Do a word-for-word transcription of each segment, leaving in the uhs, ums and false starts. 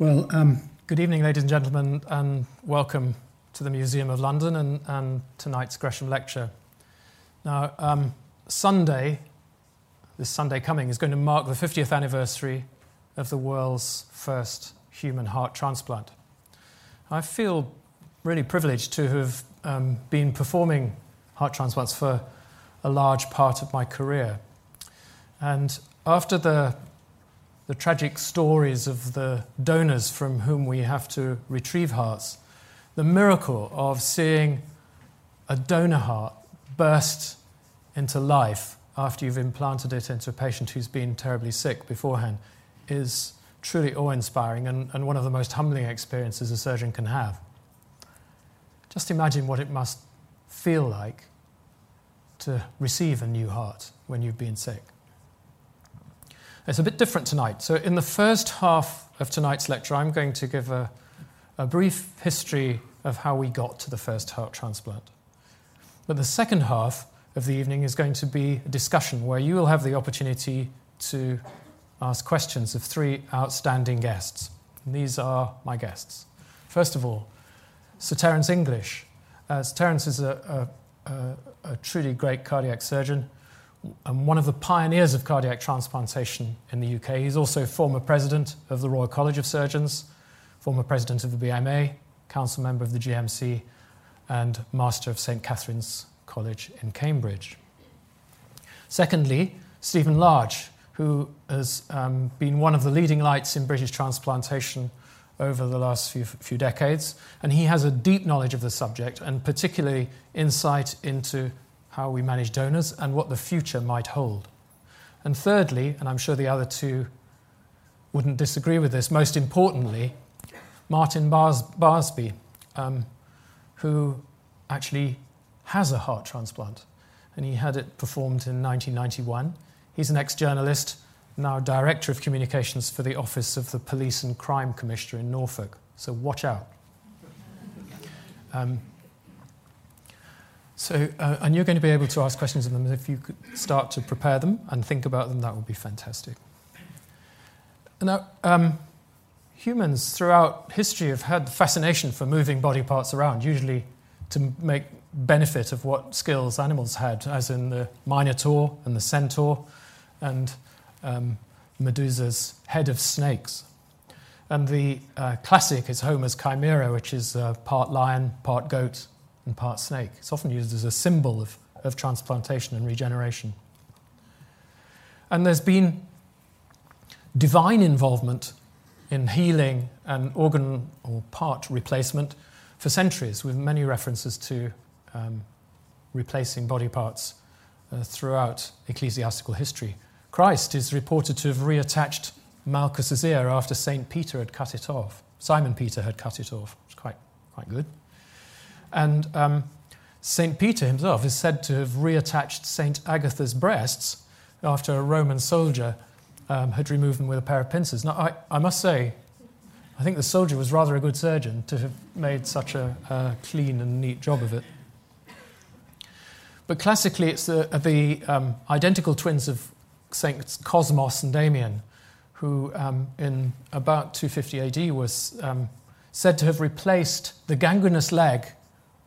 Well, um, good evening, ladies and gentlemen, and welcome to the Museum of London and, and tonight's Gresham Lecture. Now, um, Sunday, this Sunday coming, is going to mark the fiftieth anniversary of the world's first human heart transplant. I feel really privileged to have um, been performing heart transplants for a large part of my career. And after the the tragic stories of the donors from whom we have to retrieve hearts, the miracle of seeing a donor heart burst into life after you've implanted it into a patient who's been terribly sick beforehand is truly awe-inspiring and, and one of the most humbling experiences a surgeon can have. Just imagine what it must feel like to receive a new heart when you've been sick. It's a bit different tonight. So in the first half of tonight's lecture, I'm going to give a, a brief history of how we got to the first heart transplant. But the second half of the evening is going to be a discussion where you will have the opportunity to ask questions of three outstanding guests. And these are my guests. First of all, Sir Terence English. Uh, Sir Terence is a, a, a, a truly great cardiac surgeon, and one of the pioneers of cardiac transplantation in the U K. He's also former president of the Royal College of Surgeons, former president of the B M A, council member of the G M C, and master of St Catherine's College in Cambridge. Secondly, Stephen Large, who has um, been one of the leading lights in British transplantation over the last few, few decades, and he has a deep knowledge of the subject, and particularly insight into how we manage donors, and what the future might hold. And thirdly, and I'm sure the other two wouldn't disagree with this, most importantly, Martin Bars- Barsby, um, who actually has a heart transplant, and he had it performed in nineteen ninety-one. He's an ex-journalist, now Director of Communications for the Office of the Police and Crime Commissioner in Norfolk, so watch out. Um, So, uh, and you're going to be able to ask questions of them. If you could start to prepare them and think about them, that would be fantastic. Now, um, humans throughout history have had the fascination for moving body parts around, usually to make benefit of what skills animals had, as in the Minotaur and the centaur and um, Medusa's head of snakes. And the uh, classic is Homer's chimera, which is uh, part lion, part goat, and part snake. It's often used as a symbol of, of transplantation and regeneration. And there's been divine involvement in healing and organ or part replacement for centuries, with many references to um, replacing body parts uh, throughout ecclesiastical history. Christ is reported to have reattached Malchus's ear after Saint Peter had cut it off. Simon Peter had cut it off. It's quite quite good. And um, Saint Peter himself is said to have reattached Saint Agatha's breasts after a Roman soldier um, had removed them with a pair of pincers. Now, I, I must say, I think the soldier was rather a good surgeon to have made such a uh, clean and neat job of it. But classically, it's the, the um, identical twins of Saints Cosmos and Damian, who um, in about two fifty A D was um, said to have replaced the gangrenous leg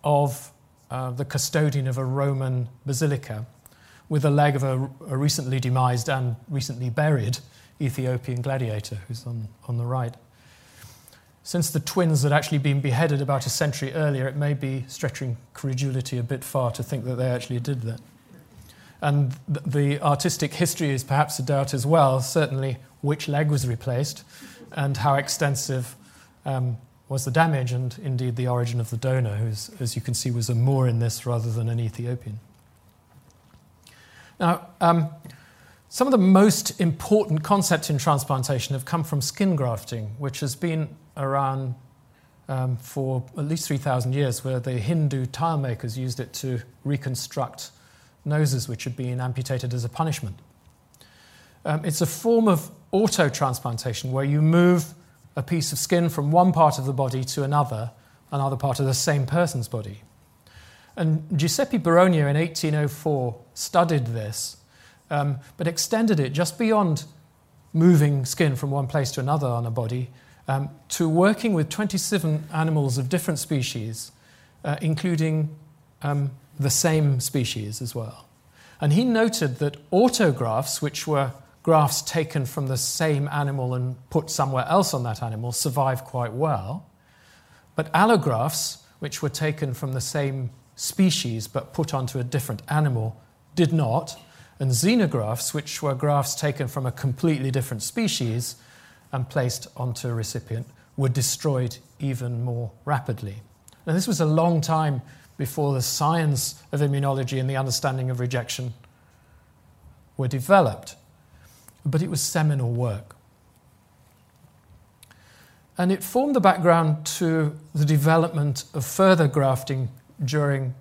of uh, the custodian of a Roman basilica with the leg of a, a recently demised and recently buried Ethiopian gladiator, who's on, on the right. Since the twins had actually been beheaded about a century earlier, it may be stretching credulity a bit far to think that they actually did that. And th- the artistic history is perhaps a doubt as well, certainly which leg was replaced and how extensive um, was the damage and, indeed, the origin of the donor, who, as you can see, was a Moor in this rather than an Ethiopian. Now, um, some of the most important concepts in transplantation have come from skin grafting, which has been around um, for at least three thousand years, where the Hindu tile makers used it to reconstruct noses which had been amputated as a punishment. Um, it's a form of auto-transplantation, where you move a piece of skin from one part of the body to another, another part of the same person's body. And Giuseppe Borrogno in eighteen oh four studied this, um, but extended it just beyond moving skin from one place to another on a body um, to working with twenty-seven animals of different species, uh, including um, the same species as well. And he noted that autographs, which were graphs taken from the same animal and put somewhere else on that animal, survive quite well. But allographs, which were taken from the same species but put onto a different animal, did not. And xenographs, which were grafts taken from a completely different species and placed onto a recipient, were destroyed even more rapidly. Now, this was a long time before the science of immunology and the understanding of rejection were developed. But it was seminal work. And it formed the background to the development of further grafting during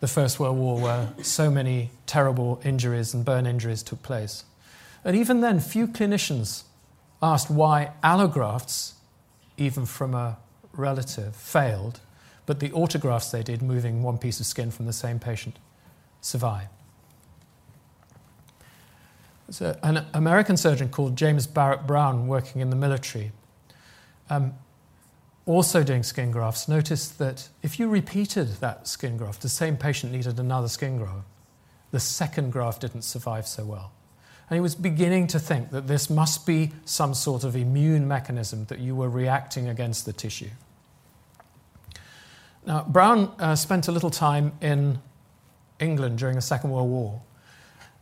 the First World War, where so many terrible injuries and burn injuries took place. And even then, few clinicians asked why allografts, even from a relative, failed, but the autografts they did, moving one piece of skin from the same patient, survived. So an American surgeon called James Barrett Brown, working in the military, um, also doing skin grafts, noticed that if you repeated that skin graft, the same patient needed another skin graft, the second graft didn't survive so well. And he was beginning to think that this must be some sort of immune mechanism, that you were reacting against the tissue. Now, Brown uh, spent a little time in England during the Second World War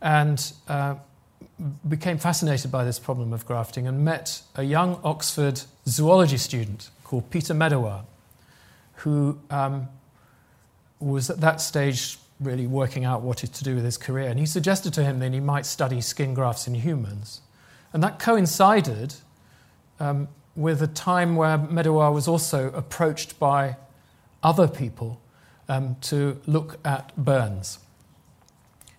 and uh, became fascinated by this problem of grafting and met a young Oxford zoology student called Peter Medawar, who um, was at that stage really working out what to do with his career. And he suggested to him that he might study skin grafts in humans. And that coincided um, with a time where Medawar was also approached by other people um, to look at burns.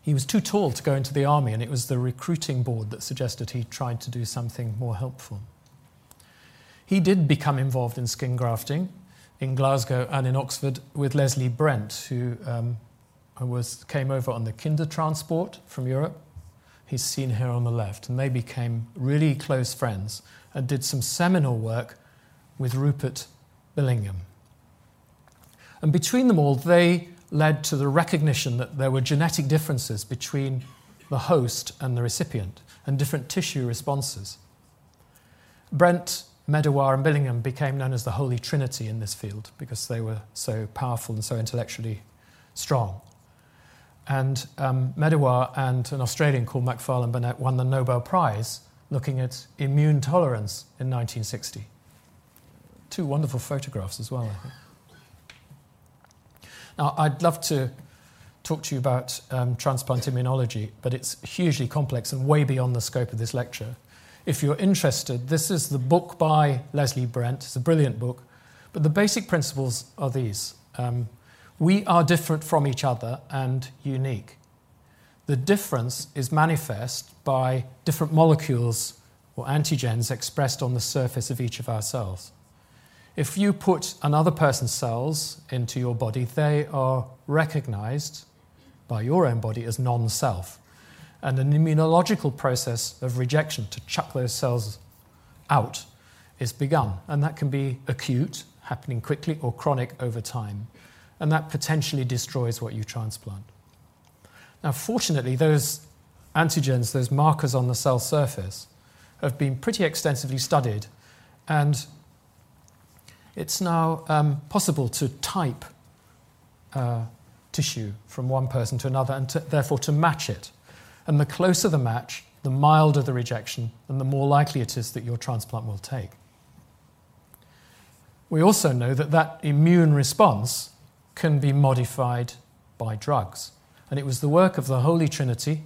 He was too tall to go into the army, and it was the recruiting board that suggested he tried to do something more helpful. He did become involved in skin grafting in Glasgow and in Oxford with Leslie Brent, who um, was, came over on the Kinder transport from Europe. He's seen here on the left. And they became really close friends and did some seminal work with Rupert Billingham. And between them all, they led to the recognition that there were genetic differences between the host and the recipient and different tissue responses. Brent, Medawar and Billingham became known as the Holy Trinity in this field because they were so powerful and so intellectually strong. And um, Medawar and an Australian called Macfarlane Burnett won the Nobel Prize looking at immune tolerance in nineteen sixty. Two wonderful photographs as well, I think. Now, I'd love to talk to you about um, transplant immunology, but it's hugely complex and way beyond the scope of this lecture. If you're interested, this is the book by Leslie Brent. It's a brilliant book. But the basic principles are these. Um, we are different from each other and unique. The difference is manifest by different molecules or antigens expressed on the surface of each of our cells. If you put another person's cells into your body, they are recognized by your own body as non-self. And an immunological process of rejection to chuck those cells out is begun. And that can be acute, happening quickly, or chronic over time. And that potentially destroys what you transplant. Now, fortunately, those antigens, those markers on the cell surface, have been pretty extensively studied, and it's now um, possible to type uh, tissue from one person to another and to, therefore to match it. And the closer the match, the milder the rejection, and the more likely it is that your transplant will take. We also know that that immune response can be modified by drugs. And it was the work of the Holy Trinity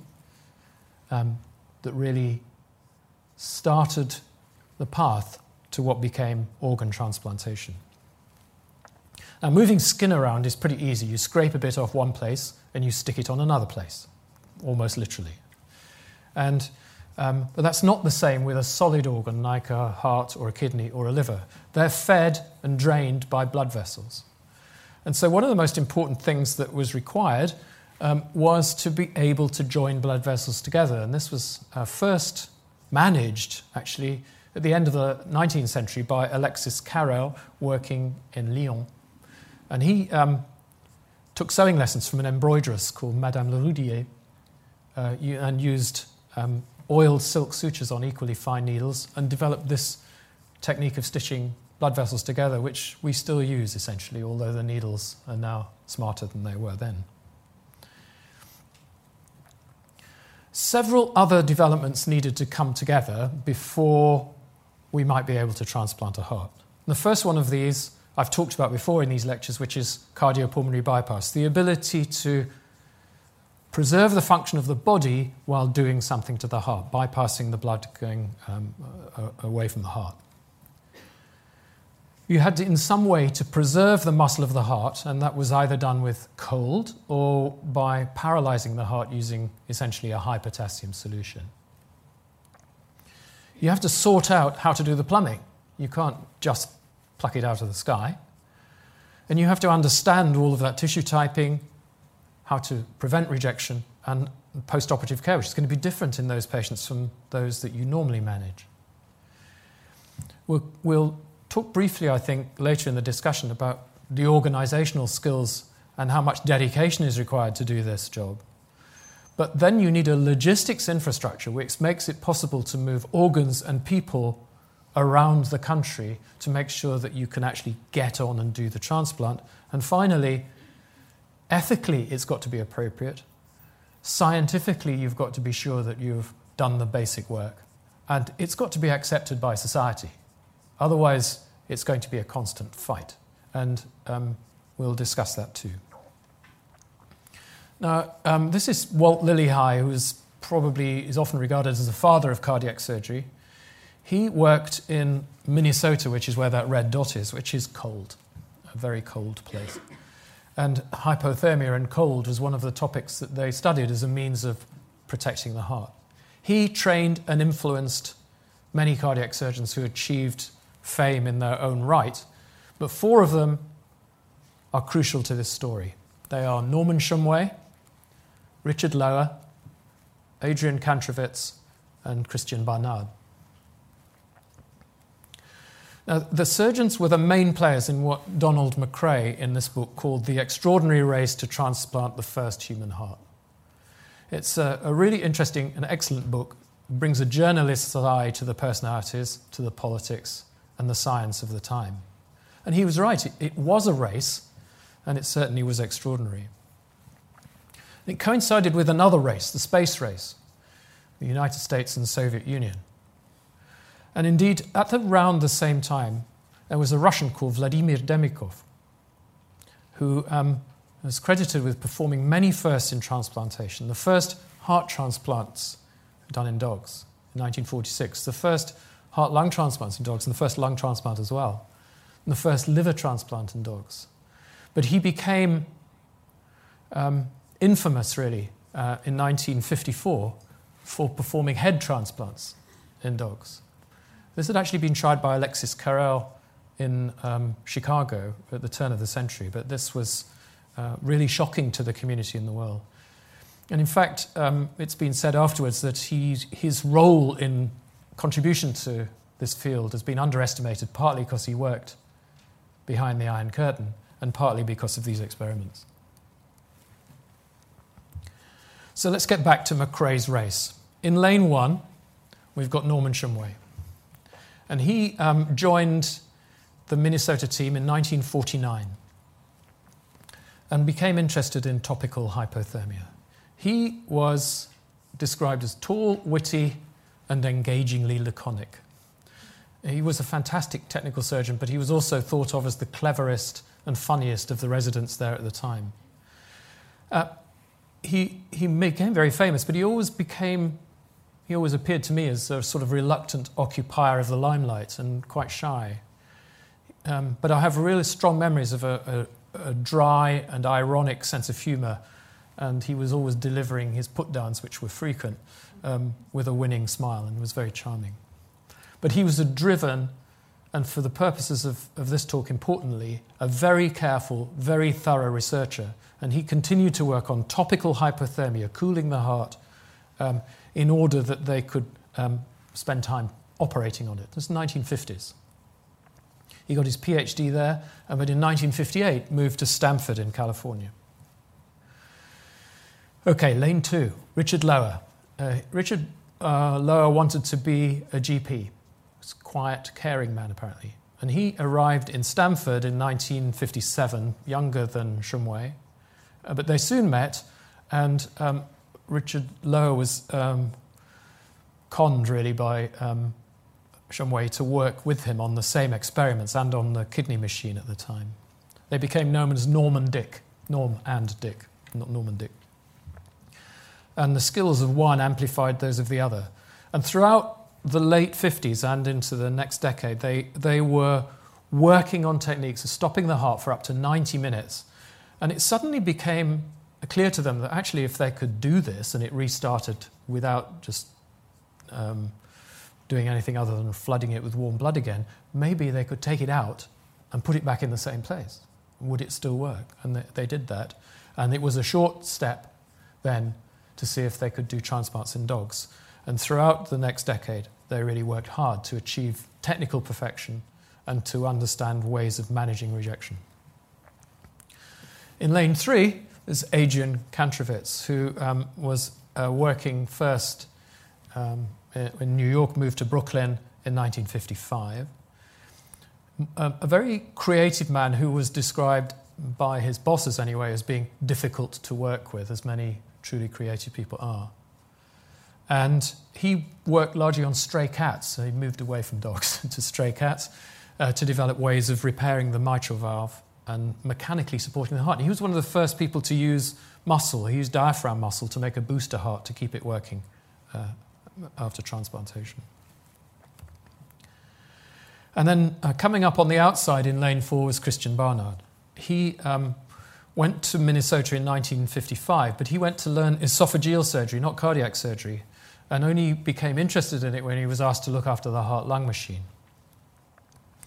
um, that really started the path to what became organ transplantation. Now, moving skin around is pretty easy. You scrape a bit off one place and you stick it on another place, almost literally. And, um, but that's not the same with a solid organ like a heart or a kidney or a liver. They're fed and drained by blood vessels. And so one of the most important things that was required um, was to be able to join blood vessels together. And this was uh, first managed, actually, at the end of the nineteenth century by Alexis Carrel, working in Lyon. And he um, took sewing lessons from an embroideress called Madame Leroudier, uh, and used um, oiled silk sutures on equally fine needles, and developed this technique of stitching blood vessels together, which we still use, essentially, although the needles are now smarter than they were then. Several other developments needed to come together before we might be able to transplant a heart. The first one of these I've talked about before in these lectures, which is cardiopulmonary bypass, the ability to preserve the function of the body while doing something to the heart, bypassing the blood going um, away from the heart. You had to, in some way, to preserve the muscle of the heart, and that was either done with cold or by paralysing the heart using essentially a high potassium solution. You have to sort out how to do the plumbing. You can't just pluck it out of the sky. And you have to understand all of that tissue typing, how to prevent rejection, and post-operative care, which is going to be different in those patients from those that you normally manage. We'll... we'll Talk briefly, I think, later in the discussion about the organisational skills and how much dedication is required to do this job. But then you need a logistics infrastructure which makes it possible to move organs and people around the country to make sure that you can actually get on and do the transplant. And finally, ethically, it's got to be appropriate. Scientifically, you've got to be sure that you've done the basic work. And it's got to be accepted by society. Otherwise, it's going to be a constant fight, and um, we'll discuss that too. Now, um, this is Walt Lillihei, who is probably is often regarded as the father of cardiac surgery. He worked in Minnesota, which is where that red dot is, which is cold, a very cold place. And hypothermia and cold was one of the topics that they studied as a means of protecting the heart. He trained and influenced many cardiac surgeons who achieved fame in their own right, but four of them are crucial to this story. They are Norman Shumway, Richard Lower, Adrian Kantrowitz, and Christian Barnard. Now, the surgeons were the main players in what Donald McRae in this book called the extraordinary race to transplant the first human heart. It's a, a really interesting and excellent book. It brings a journalist's eye to the personalities, to the politics, and the science of the time. And he was right. It, it was a race, and it certainly was extraordinary. It coincided with another race, the space race, the United States and Soviet Union. And indeed, at around the same time, there was a Russian called Vladimir Demikhov, who um, was credited with performing many firsts in transplantation. The first heart transplants done in dogs in nineteen forty-six, the first heart-lung transplants in dogs, and the first lung transplant as well, and the first liver transplant in dogs. But he became um, infamous, really, uh, in nineteen fifty-four for performing head transplants in dogs. This had actually been tried by Alexis Carrel in um, Chicago at the turn of the century, but this was uh, really shocking to the community in the world. And in fact, um, it's been said afterwards that he, his role in contribution to this field has been underestimated, partly because he worked behind the Iron Curtain and partly because of these experiments. So let's get back to McRae's race. In lane one, we've got Norman Shumway. And he um, joined the Minnesota team in nineteen forty-nine and became interested in topical hypothermia. He was described as tall, witty, and engagingly laconic. He was a fantastic technical surgeon, but he was also thought of as the cleverest and funniest of the residents there at the time. Uh, he, he became very famous, but he always became, he always appeared to me as a sort of reluctant occupier of the limelight and quite shy. Um, but I have really strong memories of a, a, a dry and ironic sense of humour, and he was always delivering his put-downs, which were frequent, um, with a winning smile, and was very charming. But he was a driven, and for the purposes of, of this talk, importantly, a very careful, very thorough researcher, and he continued to work on topical hypothermia, cooling the heart, um, in order that they could um, spend time operating on it. This is nineteen fifties. He got his PhD there, and then in nineteen fifty-eight moved to Stanford in California. Okay, lane two, Richard Lower. Uh, Richard uh, Lower wanted to be a G P, a quiet, caring man apparently. And he arrived in Stanford in nineteen fifty-seven, younger than Shumway. Uh, but they soon met, and um, Richard Lower was um, conned really by um, Shumway to work with him on the same experiments and on the kidney machine at the time. They became known as Norman Dick, Norm and Dick, not Norman Dick. And the skills of one amplified those of the other. And throughout the late fifties and into the next decade, they, they were working on techniques of stopping the heart for up to ninety minutes. And it suddenly became clear to them that actually if they could do this, and it restarted without just um, doing anything other than flooding it with warm blood again, maybe they could take it out and put it back in the same place. Would it still work? And they, they did that. And it was a short step then to see if they could do transplants in dogs. And throughout the next decade, they really worked hard to achieve technical perfection and to understand ways of managing rejection. In lane three is Adrian Kantrowitz, who um, was uh, working first um, in New York, moved to Brooklyn in nineteen fifty-five. A, a very creative man who was described by his bosses anyway as being difficult to work with, as many truly creative people are. And he worked largely on stray cats, so he moved away from dogs to stray cats uh, to develop ways of repairing the mitral valve and mechanically supporting the heart. And he was one of the first people to use muscle. He used diaphragm muscle to make a booster heart to keep it working uh, after transplantation. And then uh, coming up on the outside in lane four was Christian Barnard. He um, went to Minnesota in nineteen fifty-five, but he went to learn esophageal surgery, not cardiac surgery, and only became interested in it when he was asked to look after the heart-lung machine.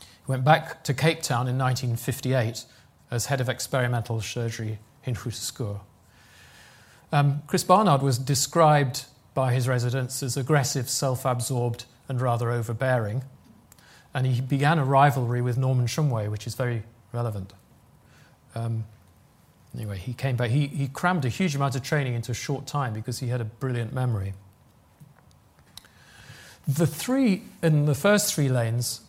He went back to Cape Town in nineteen fifty-eight as head of experimental surgery in Hooskur. Um, Chris Barnard was described by his residents as aggressive, self-absorbed, and rather overbearing, and he began a rivalry with Norman Shumway, which is very relevant. Um, anyway, he came back. He, he crammed a huge amount of training into a short time because he had a brilliant memory. The three in the first three lanes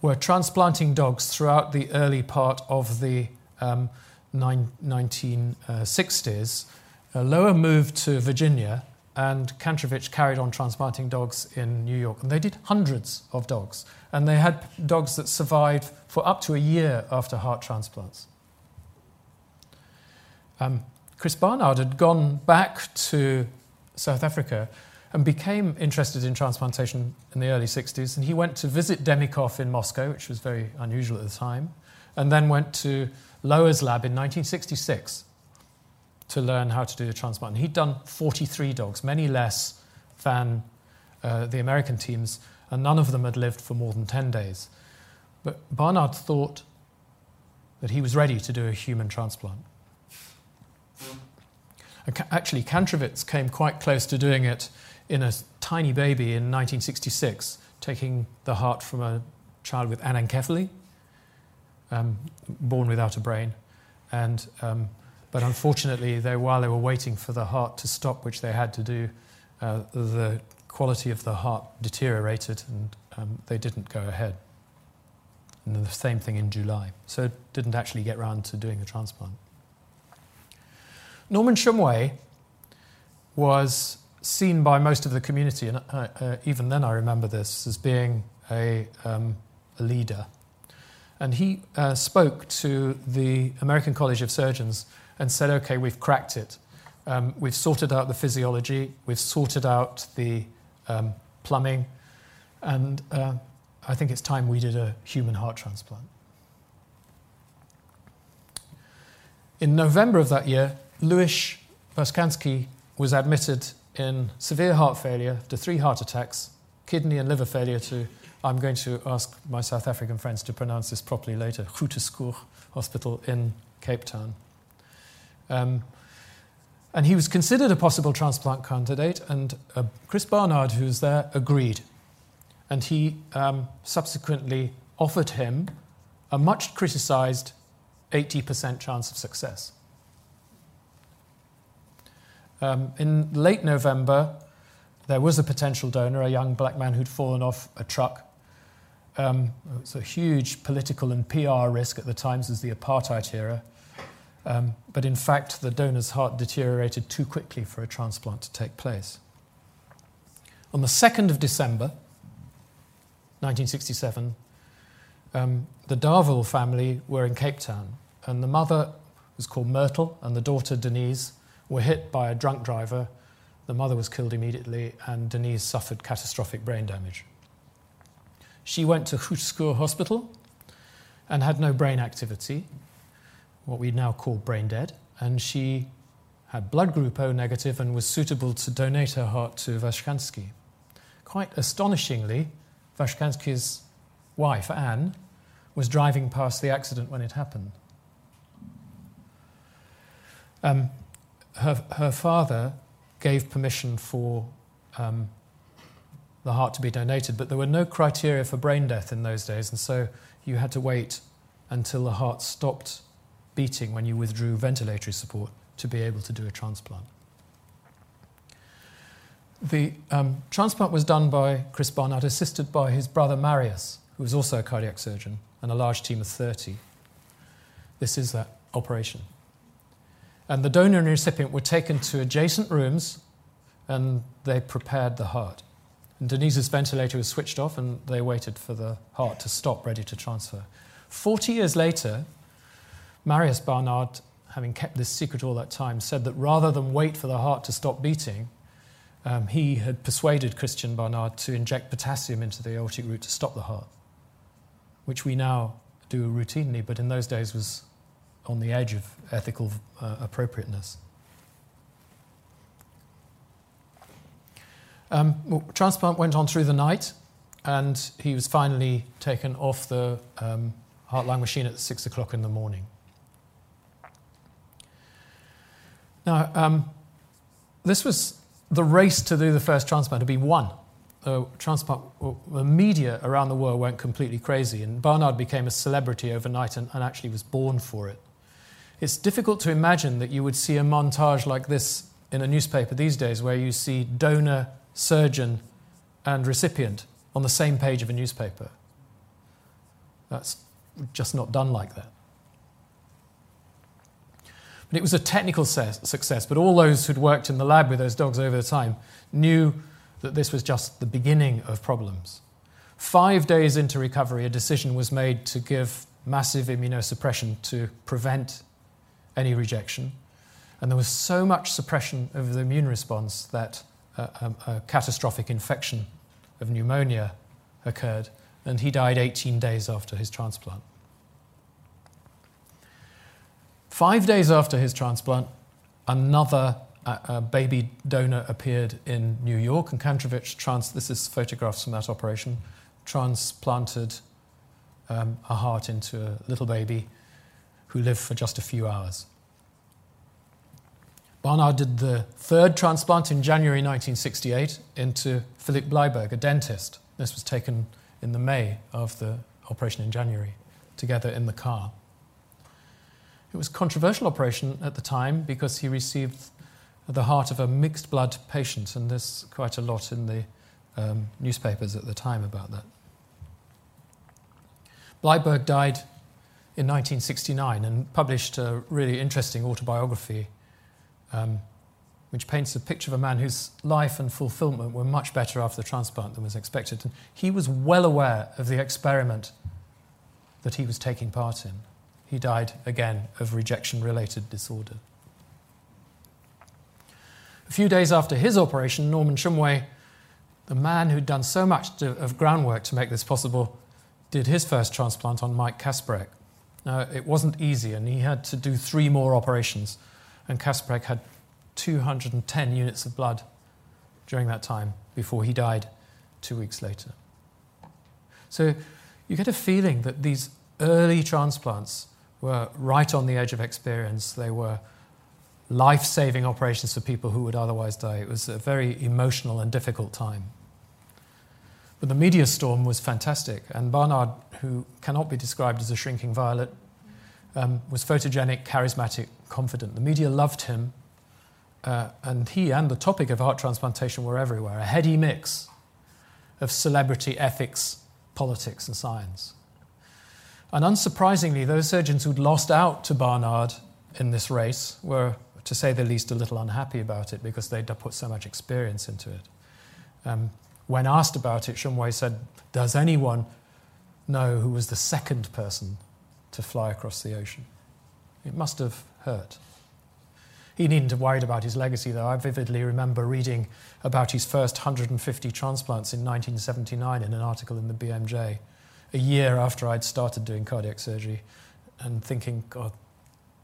were transplanting dogs throughout the early part of the um, nineteen sixties. Uh, Lower moved to Virginia, and Kantrowitz carried on transplanting dogs in New York. And they did hundreds of dogs. And they had dogs that survived for up to a year after heart transplants. Um, Chris Barnard had gone back to South Africa and became interested in transplantation in the early sixties. And he went to visit Demikhov in Moscow, which was very unusual at the time, and then went to Lower's lab in nineteen sixty-six to learn how to do the transplant. And he'd done forty-three dogs, many less than uh, the American teams, and none of them had lived for more than ten days. But Barnard thought that he was ready to do a human transplant. Actually, Kantrowitz came quite close to doing it in a tiny baby in nineteen sixty-six, taking the heart from a child with anencephaly, um, born without a brain. And, um, but unfortunately, they, while they were waiting for the heart to stop, which they had to do, uh, the quality of the heart deteriorated and um, they didn't go ahead. And the same thing in July. So it didn't actually get round to doing the transplant. Norman Shumway was seen by most of the community, and uh, uh, even then I remember this, as being a, um, a leader. And he uh, spoke to the American College of Surgeons and said, OK, we've cracked it. Um, we've sorted out the physiology. We've sorted out the um, plumbing. And uh, I think it's time we did a human heart transplant. In November of that year, Louis Washkansky was admitted in severe heart failure to three heart attacks, kidney and liver failure to, I'm going to ask my South African friends to pronounce this properly later, Groote Schuur Hospital in Cape Town. Um, and he was considered a possible transplant candidate, and uh, Chris Barnard, who was there, agreed. and he um, subsequently offered him a much criticised eighty percent chance of success. Um, in late November, there was a potential donor, a young black man who'd fallen off a truck. Um, it was a huge political and P R risk at the times as the apartheid era. Um, but in fact, the donor's heart deteriorated too quickly for a transplant to take place. On the second of December, nineteen sixty-seven, um, the Darville family were in Cape Town, and the mother was called Myrtle, and the daughter, Denise, were hit by a drunk driver. The mother was killed immediately, and Denise suffered catastrophic brain damage. She went to Hootskoor Hospital and had no brain activity, what we now call brain dead, and she had blood group O negative and was suitable to donate her heart to Washkansky. Quite astonishingly, Washkansky's wife, Anne, was driving past the accident when it happened. Um, her, her father gave permission for um, the heart to be donated, but there were no criteria for brain death in those days, and so you had to wait until the heart stopped beating when you withdrew ventilatory support to be able to do a transplant. The um, transplant was done by Chris Barnard, assisted by his brother Marius, who was also a cardiac surgeon, and a large team of thirty. This is that operation. And the donor and recipient were taken to adjacent rooms, and they prepared the heart. And Denise's ventilator was switched off, and they waited for the heart to stop, ready to transfer. Forty years later, Marius Barnard, having kept this secret all that time, said that rather than wait for the heart to stop beating, um, he had persuaded Christian Barnard to inject potassium into the aortic root to stop the heart, which we now do routinely, but in those days was on the edge of ethical uh, appropriateness. Um, well, transplant went on through the night, and he was finally taken off the um, heart-lung machine at six o'clock in the morning. Now, um, this was the race to do the first transplant. It'd be won. Uh, transplant, well, the media around the world went completely crazy, and Barnard became a celebrity overnight and, and actually was born for it. It's difficult to imagine that you would see a montage like this in a newspaper these days, where you see donor, surgeon, and recipient on the same page of a newspaper. That's just not done like that. But it was a technical success, but all those who'd worked in the lab with those dogs over the time knew that this was just the beginning of problems. Five days into recovery, a decision was made to give massive immunosuppression to prevent any rejection. And there was so much suppression of the immune response that uh, um, a catastrophic infection of pneumonia occurred, and he died eighteen days after his transplant. Five days after his transplant, another uh, uh, baby donor appeared in New York, and Kantrowitz, trans- this is photographs from that operation, transplanted um, a heart into a little baby who lived for just a few hours. Barnard did the third transplant in January nineteen sixty-eight into Philip Blaiberg, a dentist. This was taken in the May of the operation in January, together in the car. It was a controversial operation at the time because he received the heart of a mixed blood patient, and there's quite a lot in the um, newspapers at the time about that. Blaiberg died in nineteen sixty-nine and published a really interesting autobiography um, which paints a picture of a man whose life and fulfillment were much better after the transplant than was expected. And he was well aware of the experiment that he was taking part in. He died, again, of rejection-related disorder. A few days after his operation, Norman Shumway, the man who'd done so much to, of groundwork to make this possible, did his first transplant on Mike Kasperek. Now, it wasn't easy, and he had to do three more operations, and Kasperek had two hundred ten units of blood during that time before he died two weeks later. So you get a feeling that these early transplants were right on the edge of experience. They were life-saving operations for people who would otherwise die. It was a very emotional and difficult time. But the media storm was fantastic, and Barnard, who cannot be described as a shrinking violet, um, was photogenic, charismatic, confident. The media loved him, uh, and he and the topic of heart transplantation were everywhere, a heady mix of celebrity, ethics, politics, and science. And unsurprisingly, those surgeons who'd lost out to Barnard in this race were, to say the least, a little unhappy about it because they'd put so much experience into it. Um, When asked about it, Shumway said, "Does anyone know who was the second person to fly across the ocean?" It must have hurt. He needn't have worried about his legacy, though. I vividly remember reading about his first one hundred fifty transplants in nineteen seventy-nine in an article in the B M J, a year after I'd started doing cardiac surgery, and thinking, God,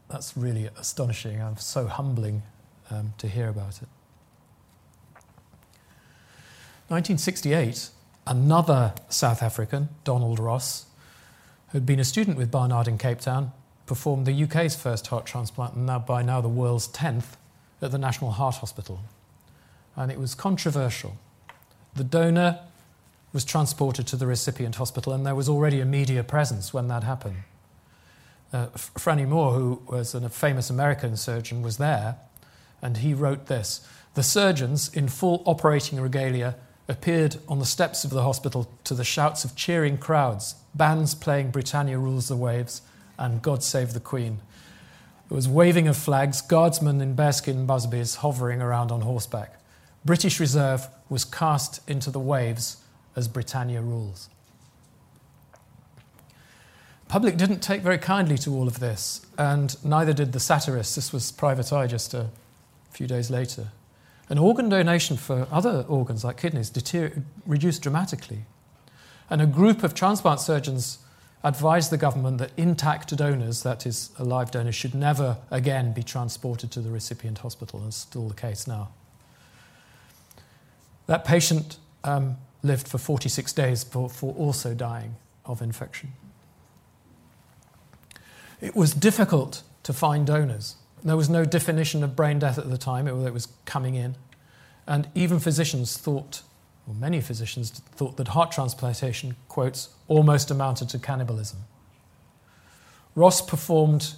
that's really astonishing. I'm so humbling um, to hear about it. nineteen sixty-eight, another South African, Donald Ross, who'd been a student with Barnard in Cape Town, performed the U K's first heart transplant, and now, by now the world's tenth, at the National Heart Hospital. And it was controversial. The donor was transported to the recipient hospital, and there was already a media presence when that happened. Uh, Franny Moore, who was a famous American surgeon, was there, and he wrote this. The surgeons, in full operating regalia, appeared on the steps of the hospital to the shouts of cheering crowds, bands playing Britannia Rules the Waves and God Save the Queen. There was waving of flags, guardsmen in bearskin busbies hovering around on horseback. British Reserve was cast into the waves as Britannia rules. The public didn't take very kindly to all of this, and neither did the satirists. This was Private Eye just a few days later. And organ donation for other organs like kidneys deter- reduced dramatically. And a group of transplant surgeons advised the government that intact donors, that is, a live donor, should never again be transported to the recipient hospital. That's still the case now. That patient um, lived for forty-six days before also dying of infection. It was difficult to find donors. There was no definition of brain death at the time, it was coming in. And even physicians thought, or many physicians thought, that heart transplantation, quotes, almost amounted to cannibalism. Ross performed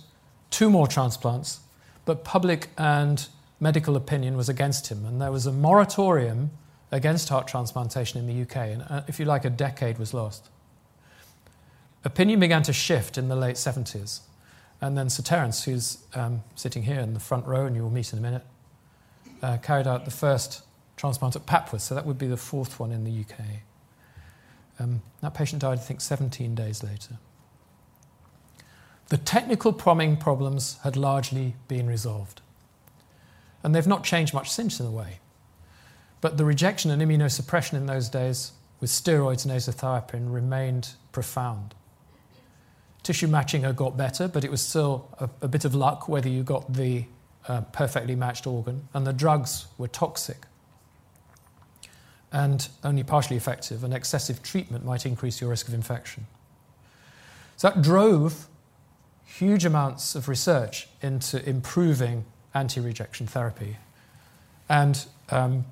two more transplants, but public and medical opinion was against him, and there was a moratorium against heart transplantation in the U K, and if you like, a decade was lost. Opinion began to shift in the late seventies. And then Sir Terence, who's um, sitting here in the front row, and you will meet in a minute, uh, carried out the first transplant at Papworth, so that would be the fourth one in the U K. Um, that patient died, I think, seventeen days later. The technical plumbing problems had largely been resolved. And they've not changed much since, in a way. But the rejection and immunosuppression in those days with steroids and azathioprine remained profound. Tissue matching got better, but it was still a, a bit of luck whether you got the uh, perfectly matched organ, and the drugs were toxic and only partially effective, and excessive treatment might increase your risk of infection. So that drove huge amounts of research into improving anti-rejection therapy. And um,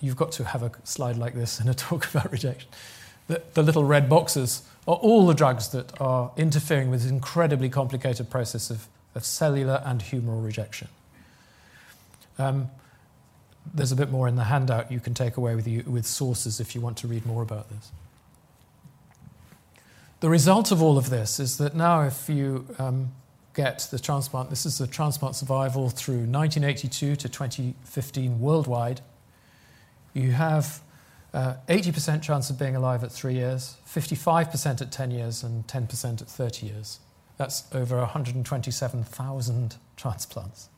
you've got to have a slide like this in a talk about rejection. The, the little red boxes are all the drugs that are interfering with this incredibly complicated process of, of cellular and humoral rejection. Um, there's a bit more in the handout you can take away with you with sources if you want to read more about this. The result of all of this is that now if you um, get the transplant, this is the transplant survival through nineteen eighty-two to twenty fifteen worldwide, you have Uh, eighty percent chance of being alive at three years, fifty-five percent at ten years, and ten percent at thirty years. That's over one hundred twenty-seven thousand transplants.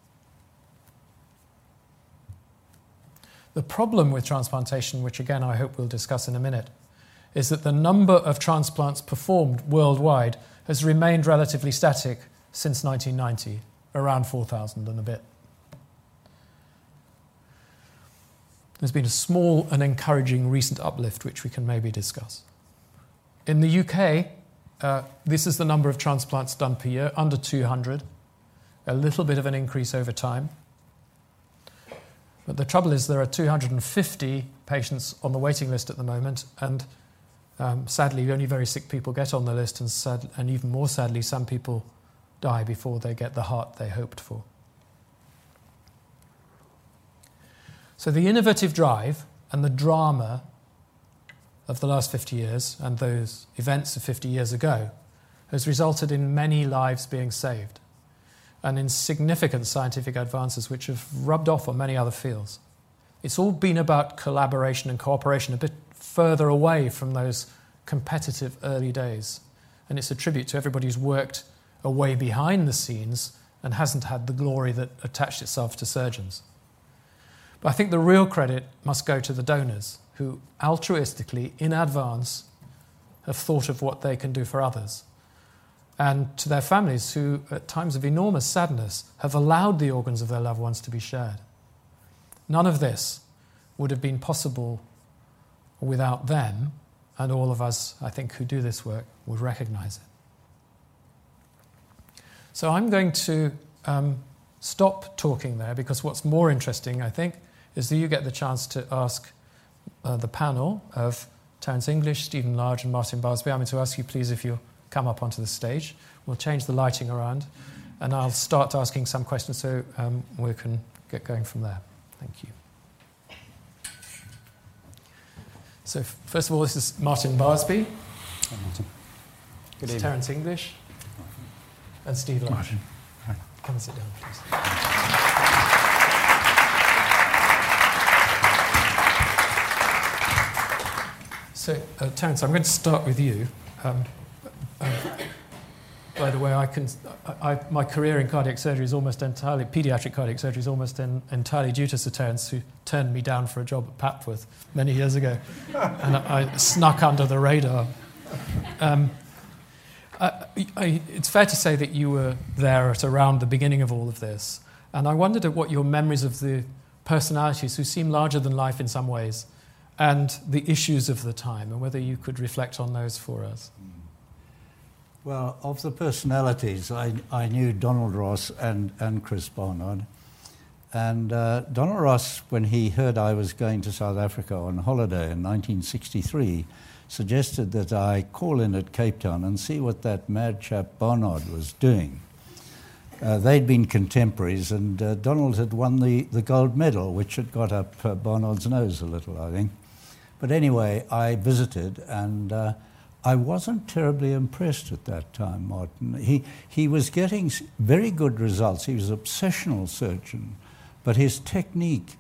The problem with transplantation, which again I hope we'll discuss in a minute, is that the number of transplants performed worldwide has remained relatively static since nineteen ninety, around four thousand and a bit. There's been a small and encouraging recent uplift, which we can maybe discuss. In the U K, uh, this is the number of transplants done per year, under two hundred, a little bit of an increase over time. But the trouble is there are two hundred fifty patients on the waiting list at the moment, and Um, sadly, only very sick people get on the list, and, sad, and even more sadly, some people die before they get the heart they hoped for. So the innovative drive and the drama of the last fifty years and those events of fifty years ago has resulted in many lives being saved and in significant scientific advances which have rubbed off on many other fields. It's all been about collaboration and cooperation, a bit further away from those competitive early days. And it's a tribute to everybody who's worked away behind the scenes and hasn't had the glory that attached itself to surgeons. But I think the real credit must go to the donors, who altruistically, in advance, have thought of what they can do for others, and to their families, who, at times of enormous sadness, have allowed the organs of their loved ones to be shared. None of this would have been possible without them, and all of us, I think, who do this work would recognize it. So I'm going to um, stop talking there, because what's more interesting, I think, is that you get the chance to ask uh, the panel of Terence English, Stephen Large, and Martin Barsby. I'm going to ask you, please, if you come up onto the stage. We'll change the lighting around, and I'll start asking some questions so um, we can get going from there. Thank you. So, first of all, this is Martin Barsby. Hi, Martin. Good evening. Terence English and Steve Large. Martin. Hi. Come and sit down, please. So, uh, Terence, I'm going to start with you. Um, um, by the way, I can, I, I, my career in cardiac surgery is almost entirely, paediatric cardiac surgery is almost en, entirely due to Sir Terence, who turned me down for a job at Papworth many years ago, and I, I snuck under the radar. Um, I, I, it's fair to say that you were there at around the beginning of all of this, and I wondered at what your memories of the personalities who seem larger than life in some ways and the issues of the time, and whether you could reflect on those for us. Well, of the personalities, I, I knew Donald Ross and, and Chris Barnard. And uh, Donald Ross, when he heard I was going to South Africa on holiday in nineteen sixty-three, suggested that I call in at Cape Town and see what that mad chap Barnard was doing. Uh, they'd been contemporaries, and uh, Donald had won the, the gold medal, which had got up uh, Barnard's nose a little, I think. But anyway, I visited, and uh, I wasn't terribly impressed at that time, Martin. He he was getting very good results. He was an obsessional surgeon, but his technique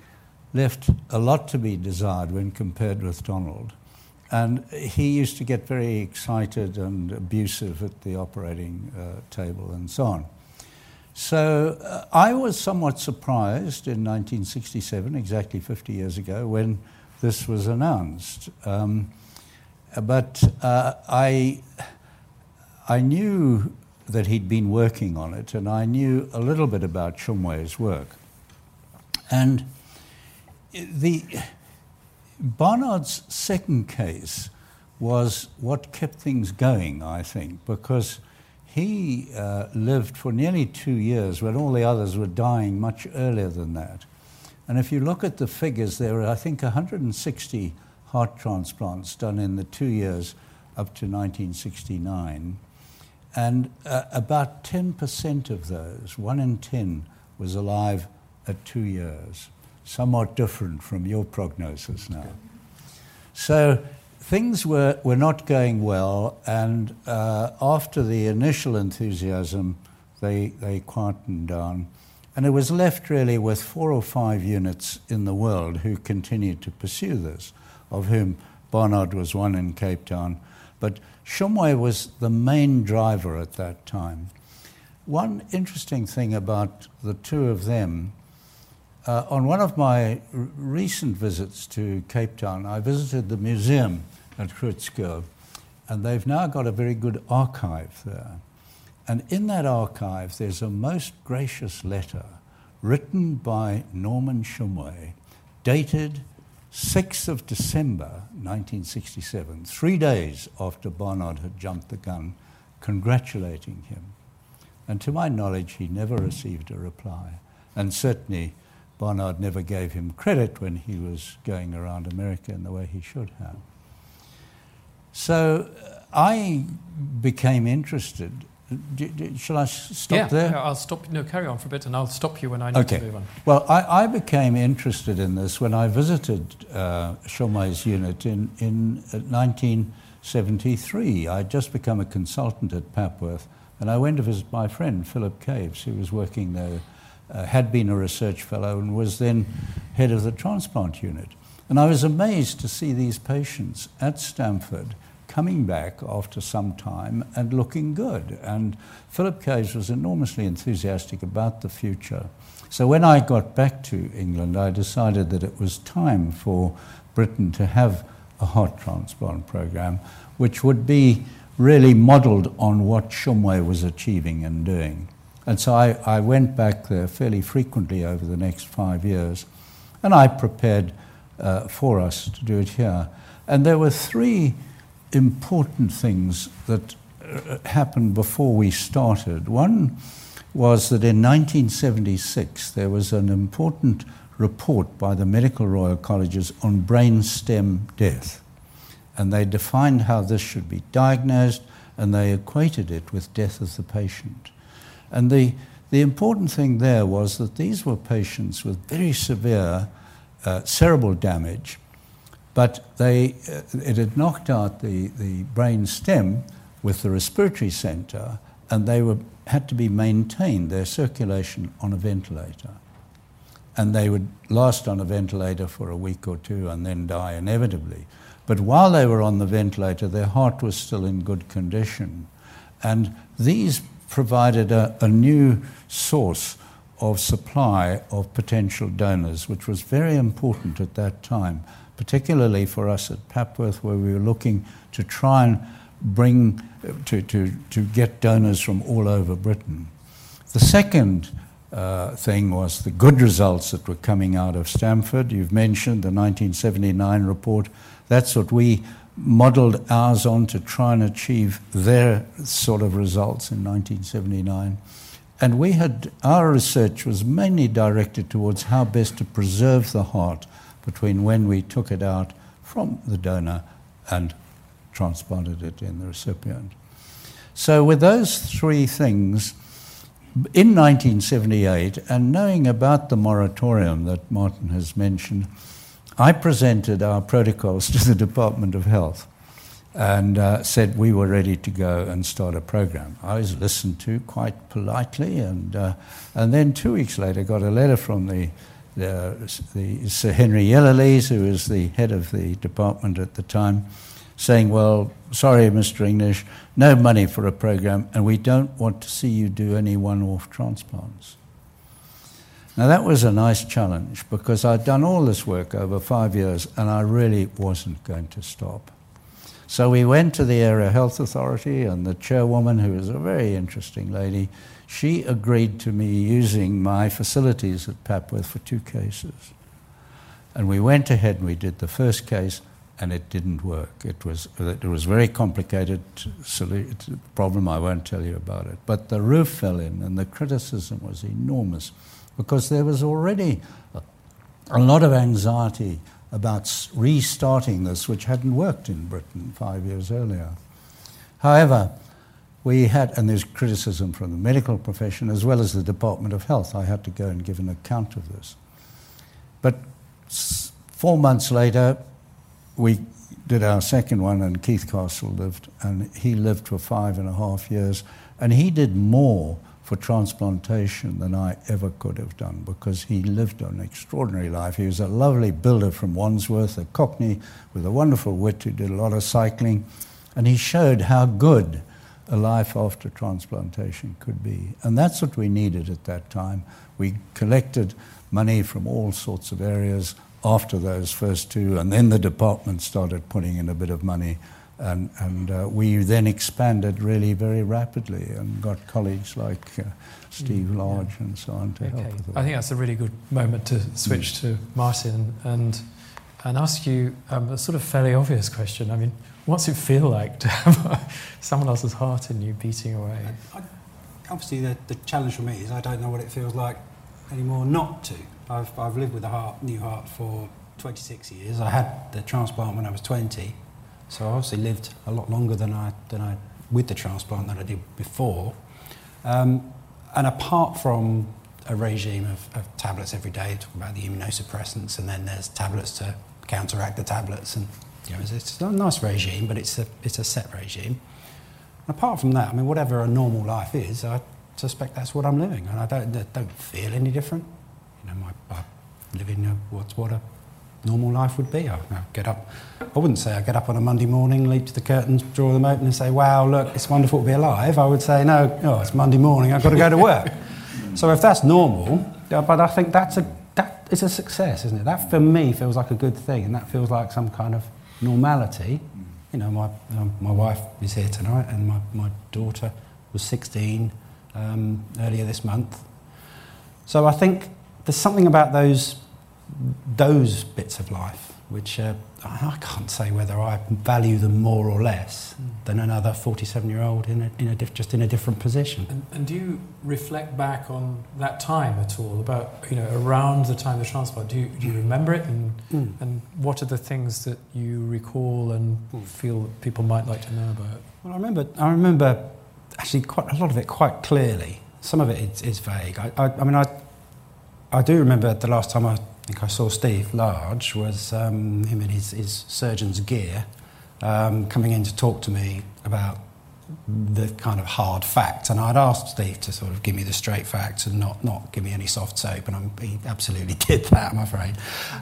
left a lot to be desired when compared with Donald. And he used to get very excited and abusive at the operating uh, table and so on. So uh, I was somewhat surprised in nineteen sixty-seven, exactly fifty years ago, when this was announced. Um, but uh, I, I knew that he'd been working on it, and I knew a little bit about Shumway's work. And the Barnard's second case was what kept things going, I think, because he uh, lived for nearly two years when all the others were dying much earlier than that. And if you look at the figures, there were, I think, one hundred sixty heart transplants done in the two years up to nineteen sixty-nine. And uh, about ten percent of those, one in ten, was alive at two years. Somewhat different from your prognosis now. So things were, were not going well, and uh, after the initial enthusiasm, they they quietened down. And it was left really with four or five units in the world who continued to pursue this, of whom Barnard was one in Cape Town. But Shumway was the main driver at that time. One interesting thing about the two of them, uh, on one of my r- recent visits to Cape Town, I visited the museum at Grootskop, and they've now got a very good archive there. And in that archive, there's a most gracious letter written by Norman Shumway, dated sixth of December nineteen sixty-seven, three days after Barnard had jumped the gun, congratulating him. And to my knowledge, he never received a reply. And certainly, Barnard never gave him credit when he was going around America in the way he should have. So I became interested. D d shall I s stop yeah, there? Yeah, I'll stop. No, carry on for a bit, and I'll stop you when I need okay. to move on. Well, I, I became interested in this when I visited uh, Shumway's unit in, in nineteen seventy-three. I'd just become a consultant at Papworth, and I went to visit my friend, Philip Caves, who was working there, uh, had been a research fellow, and was then head of the transplant unit. And I was amazed to see these patients at Stanford coming back after some time and looking good. And Philip Caves was enormously enthusiastic about the future. So when I got back to England, I decided that it was time for Britain to have a heart transplant program, which would be really modeled on what Shumway was achieving and doing. And so I, I went back there fairly frequently over the next five years, and I prepared uh, for us to do it here. And there were three important things that uh, happened before we started. One was that in nineteen seventy-six there was an important report by the medical Royal Colleges on brain stem death, and they defined how this should be diagnosed, and they equated it with death of the patient. And the the important thing there was that these were patients with very severe uh, cerebral damage, but they, uh, it had knocked out the, the brain stem with the respiratory center, and they were, had to be maintained, their circulation, on a ventilator. And they would last on a ventilator for a week or two and then die inevitably. But while they were on the ventilator, their heart was still in good condition. And these provided a, a new source of supply of potential donors, which was very important at that time, particularly for us at Papworth, where we were looking to try and bring, to, to, to get donors from all over Britain. The second uh, thing was the good results that were coming out of Stanford. You've mentioned the nineteen seventy-nine report. That's what we modeled ours on to try and achieve their sort of results in nineteen seventy-nine. And we had, our research was mainly directed towards how best to preserve the heart between when we took it out from the donor and transplanted it in the recipient. So with those three things, in nineteen seventy-eight, and knowing about the moratorium that Martin has mentioned, I presented our protocols to the Department of Health and uh, said we were ready to go and start a program. I was listened to quite politely, and uh, and then two weeks later got a letter from the The, the Sir Henry Yellowlees, who was the head of the department at the time, saying, well, sorry, Mister English, no money for a program, and we don't want to see you do any one-off transplants. Now, that was a nice challenge, because I'd done all this work over five years, and I really wasn't going to stop. So we went to the Area Health Authority, and the chairwoman, who is a very interesting lady, she agreed to me using my facilities at Papworth for two cases. And we went ahead and we did the first case, and it didn't work. It was it was a very complicated problem. I won't tell you about it. But the roof fell in, and the criticism was enormous, because there was already a lot of anxiety about restarting this, which hadn't worked in Britain five years earlier. However, we had, and there's criticism from the medical profession as well as the Department of Health. I had to go and give an account of this. But four months later, we did our second one, and Keith Castle lived, and he lived for five and a half years, and he did more for transplantation than I ever could have done, because he lived an extraordinary life. He was a lovely builder from Wandsworth, a Cockney with a wonderful wit who did a lot of cycling, and he showed how good a life after transplantation could be. And that's what we needed at that time. We collected money from all sorts of areas after those first two, and then the department started putting in a bit of money, and, and uh, we then expanded really very rapidly and got colleagues like uh, Steve mm, Large yeah. and so on to okay. help with it. I think that's a really good moment to switch mm. to Martin and and ask you um, a sort of fairly obvious question. I mean, what's it feel like to have someone else's heart in you beating away? I, I, obviously, the, the challenge for me is I don't know what it feels like anymore not to. I've I've lived with a heart, new heart for twenty-six years. I had the transplant when I was twenty, So I obviously lived a lot longer than I, than I with the transplant than I did before. Um, and apart from a regime of, of tablets every day, talking about the immunosuppressants, and then there's tablets to counteract the tablets, and you know, it's, it's a nice regime, but it's a, it's a set regime. And apart from that, I mean, whatever a normal life is, I suspect that's what I'm living, and I don't, I don't feel any different. You know, my, I live in a, what's what a normal life would be. I, I get up, I wouldn't say I get up on a Monday morning, leap to the curtains, draw them open and say, wow, look, it's wonderful to be alive. I would say, no, oh, it's Monday morning, I've got to go to work. So if that's normal, but I think that's a, that is a success, isn't it? That for me feels like a good thing, and that feels like some kind of normality. You know, my um, my wife is here tonight, and my, my daughter was sixteen um, earlier this month. So I think there's something about those those bits of life, which uh, I can't say whether I value them more or less than another forty-seven-year-old in a, in a diff, just in a different position. And, and do you reflect back on that time at all, about, you know, around the time of the transplant? Do you, do you remember it, and mm. and what are the things that you recall and feel that people might like to know about? Well, I remember. I remember actually quite a lot of it quite clearly. Some of it is, is vague. I, I, I mean, I I do remember the last time I. I think I saw Steve Large, was um, him in his, his surgeon's gear, um, coming in to talk to me about the kind of hard facts. And I'd asked Steve to sort of give me the straight facts and not, not give me any soft soap, and I'm, he absolutely did that, I'm afraid.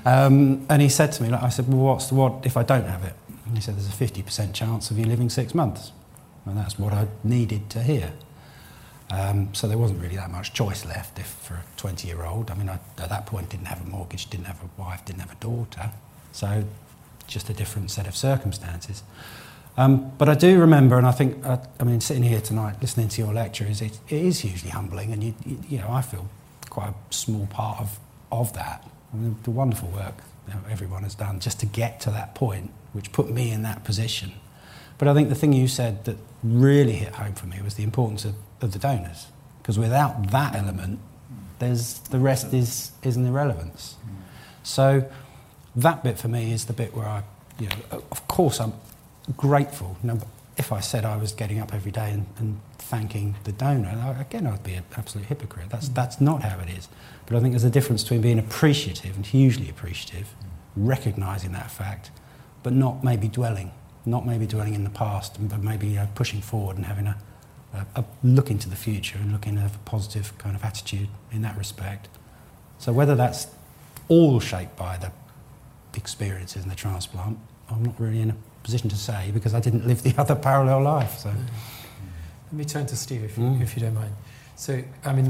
Um, and he said to me, like, I said, well, what's the what if I don't have it? And he said, there's a fifty percent chance of you living six months. And that's what I needed to hear. Um, so there wasn't really that much choice left if for a twenty-year-old. I mean, I, at that point, didn't have a mortgage, didn't have a wife, didn't have a daughter. So just a different set of circumstances. Um, but I do remember, and I think, I, I mean, sitting here tonight, listening to your lecture, is it, it is hugely humbling. And, you, you, you know, I feel quite a small part of, of that. I mean, the wonderful work you know, everyone has done just to get to that point, which put me in that position. But I think the thing you said that really hit home for me was the importance of, of the donors, because without that element, there's the rest is is an irrelevance. So that bit for me is the bit where I, you know, of course I'm grateful. You know, if I said I was getting up every day and, and thanking the donor, again I'd be an absolute hypocrite. That's that's not how it is. But I think there's a difference between being appreciative and hugely appreciative, recognising that fact, but not maybe dwelling. Not maybe dwelling in the past, but maybe you know, pushing forward and having a, a, a look into the future and looking at a positive kind of attitude in that respect. So whether that's all shaped by the experiences in the transplant, I'm not really in a position to say, because I didn't live the other parallel life. So let me turn to Steve, if you, mm. if you don't mind. So, I mean,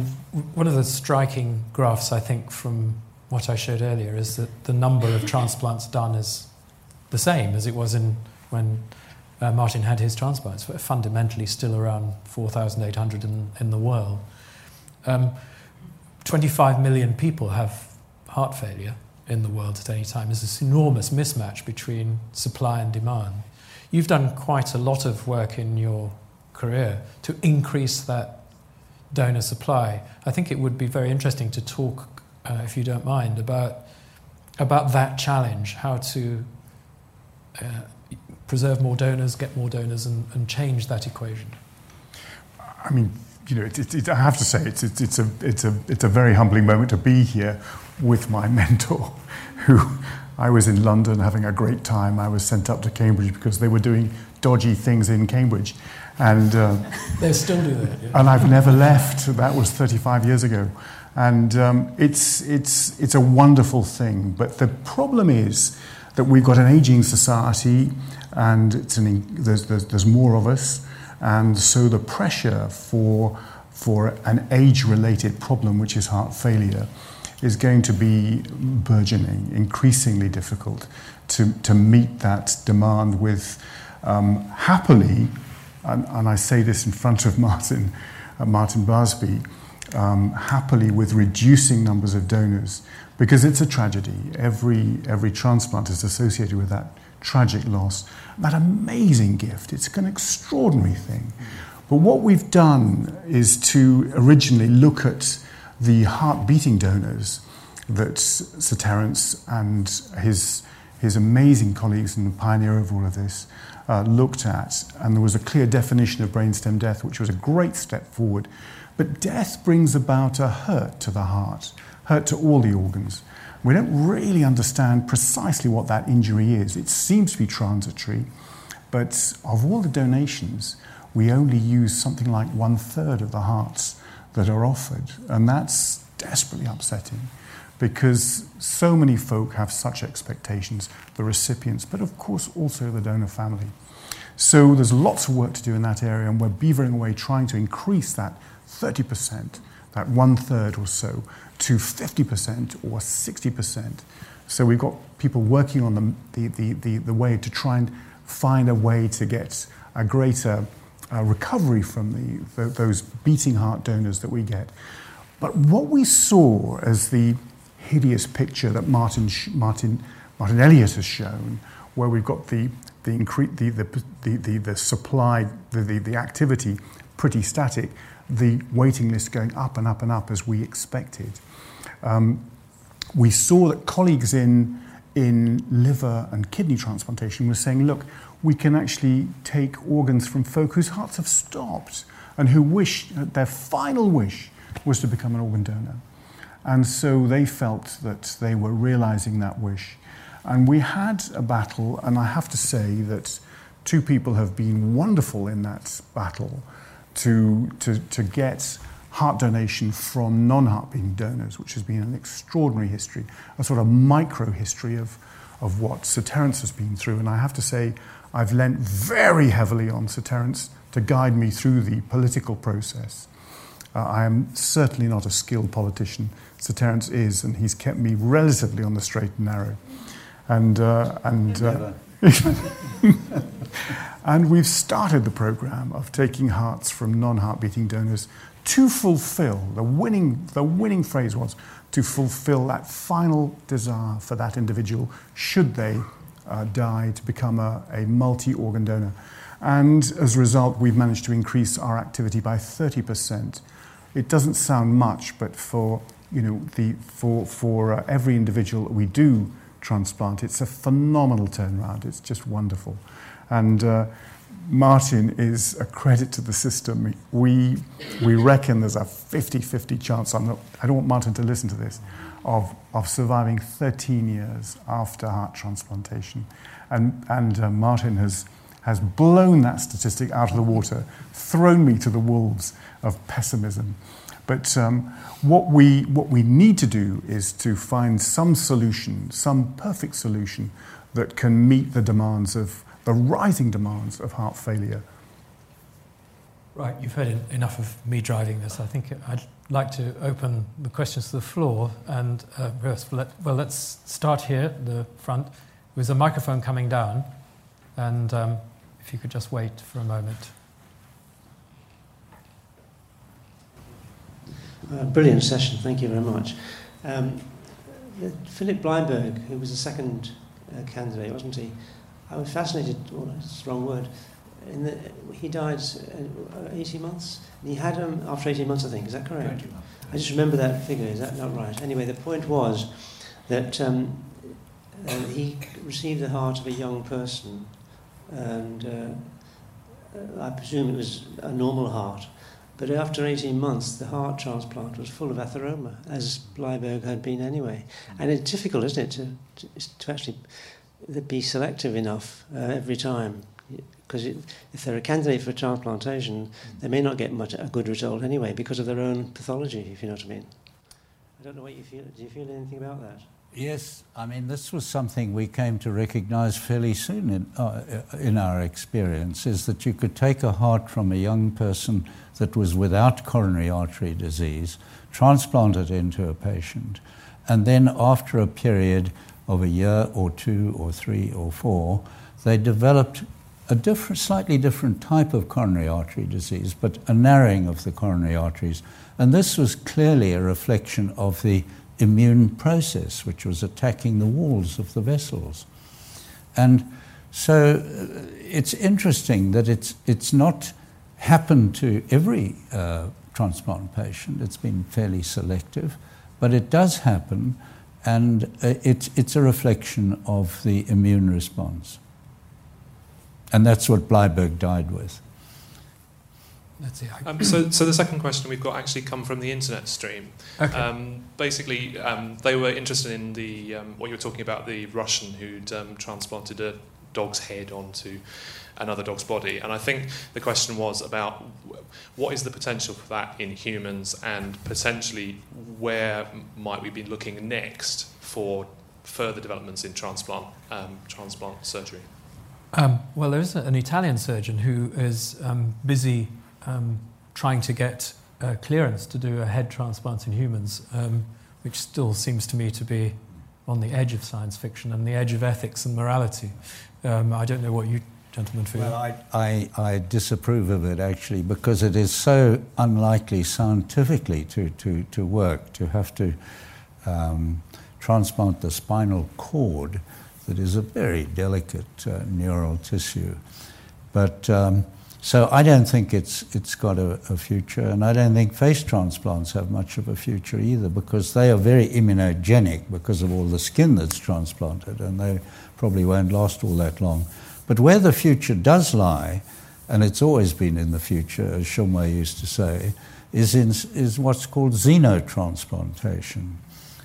one of the striking graphs, I think, from what I showed earlier is that the number of transplants done is the same as it was in... when uh, Martin had his transplants, but fundamentally still around four thousand eight hundred in, in the world. Um, twenty-five million people have heart failure in the world at any time. There's this enormous mismatch between supply and demand. You've done quite a lot of work in your career to increase that donor supply. I think it would be very interesting to talk, uh, if you don't mind, about, about that challenge, how to... Uh, preserve more donors, get more donors, and, and change that equation? I mean, you know, it, it, it, I have to say, it's, it, it's a it's a it's a very humbling moment to be here with my mentor, who I was in London having a great time. I was sent up to Cambridge because they were doing dodgy things in Cambridge, and uh, they still do that. Yeah. And I've never left. That was thirty-five years ago, and um, it's it's it's a wonderful thing. But the problem is that we've got an aging society. And it's an, there's, there's, there's more of us, and so the pressure for for an age-related problem, which is heart failure, is going to be burgeoning, increasingly difficult to to meet that demand with um, happily, and, and I say this in front of Martin, uh, Martin Barsby, um, happily with reducing numbers of donors, because it's a tragedy. Every every transplant is associated with that. Tragic loss, that amazing gift. It's an extraordinary thing. But what we've done is to originally look at the heart-beating donors that Sir Terence and his his amazing colleagues and the pioneer of all of this uh, looked at, and there was a clear definition of brainstem death, which was a great step forward. But death brings about a hurt to the heart, hurt to all the organs. We don't really understand precisely what that injury is. It seems to be transitory, but of all the donations, we only use something like one-third of the hearts that are offered, and that's desperately upsetting because so many folk have such expectations, the recipients, but of course also the donor family. So there's lots of work to do in that area, and we're beavering away trying to increase that thirty percent, that one-third or so, to fifty percent or sixty percent. So we've got people working on the, the, the, the, the way to try and find a way to get a greater uh, recovery from the, the, those beating heart donors that we get. But what we saw as the hideous picture that Martin, Martin, Martin Elliott has shown, where we've got the the incre- the, the, the, the, the supply, the, the, the activity pretty static, the waiting list going up and up and up as we expected. Um, we saw that colleagues in, in liver and kidney transplantation were saying, look, we can actually take organs from folk whose hearts have stopped and who wish, their final wish was to become an organ donor. And so they felt that they were realizing that wish. And we had a battle, and I have to say that two people have been wonderful in that battle to, to, to get heart donation from non-heartbeating donors, which has been an extraordinary history, a sort of micro-history of, of what Sir Terence has been through. And I have to say, I've lent very heavily on Sir Terence to guide me through the political process. Uh, I am certainly not a skilled politician. Sir Terence is, and he's kept me relatively on the straight and narrow. And uh, and uh, and we've started the programme of taking hearts from non-heartbeating donors to fulfil the winning. The winning phrase was to fulfil that final desire for that individual, should they uh, die, to become a, a multi-organ donor. And as a result, we've managed to increase our activity by thirty percent. It doesn't sound much, but for you know the for for uh, every individual that we do transplant, it's a phenomenal turnaround. It's just wonderful, and uh, Martin is a credit to the system. We we reckon there's a fifty-fifty chance. I'm not. I don't want Martin to listen to this. Of of surviving thirteen years after heart transplantation, and and uh, Martin has. has blown that statistic out of the water, thrown me to the wolves of pessimism. But um, what we what we need to do is to find some solution, some perfect solution that can meet the demands of, the rising demands of heart failure. Right, you've heard en- enough of me driving this. I think I'd like to open the questions to the floor. And uh, well, let's start here, the front. There's a microphone coming down. And um, if you could just wait for a moment. Uh, brilliant session, thank you very much. Um, uh, Philip Blaiberg, who was the second uh, candidate, wasn't he? I was fascinated, well, that's the wrong word. In the, he died uh, eighteen months, and he had him after eighteen months, I think, is that correct? twenty-one. I just remember that figure, is that not right? Anyway, the point was that um, uh, he received the heart of a young person. And uh, I presume it was a normal heart. But after eighteen months, the heart transplant was full of atheroma, as Blaiberg had been anyway. And it's difficult, isn't it, to, to, to actually be selective enough uh, every time. Because if they're a candidate for transplantation, they may not get much a good result anyway because of their own pathology, if you know what I mean. I don't know what you feel. Do you feel anything about that? Yes, I mean, this was something we came to recognise fairly soon in, uh, in our experience, is that you could take a heart from a young person that was without coronary artery disease, transplant it into a patient, and then after a period of a year or two or three or four, they developed a different, slightly different type of coronary artery disease, but a narrowing of the coronary arteries. And this was clearly a reflection of the immune process, which was attacking the walls of the vessels. And so it's interesting that it's it's not happened to every uh, transplant patient. It's been fairly selective, but it does happen. And uh, it's, it's a reflection of the immune response. And that's what Blaiberg died with. That's it. Um, so, so the second question we've got actually come from the internet stream. Okay. Um, basically, um, they were interested in the um, what you were talking about, the Russian who'd um, transplanted a dog's head onto another dog's body. And I think the question was about what is the potential for that in humans, and potentially where might we be looking next for further developments in transplant um, transplant surgery? Um, well, there is an Italian surgeon who is um, busy um, trying to get uh, clearance to do a head transplant in humans, um, which still seems to me to be on the edge of science fiction and the edge of ethics and morality. Um, I don't know what you gentlemen feel. Well, I, I, I disapprove of it, actually, because it is so unlikely scientifically to, to, to work, to have to um, transplant the spinal cord. It is a very delicate uh, neural tissue. But um, so I don't think it's it's got a, a future, and I don't think face transplants have much of a future either, because they are very immunogenic because of all the skin that's transplanted, and they probably won't last all that long. But where the future does lie, and it's always been in the future, as Shumway used to say, is in, is what's called xenotransplantation.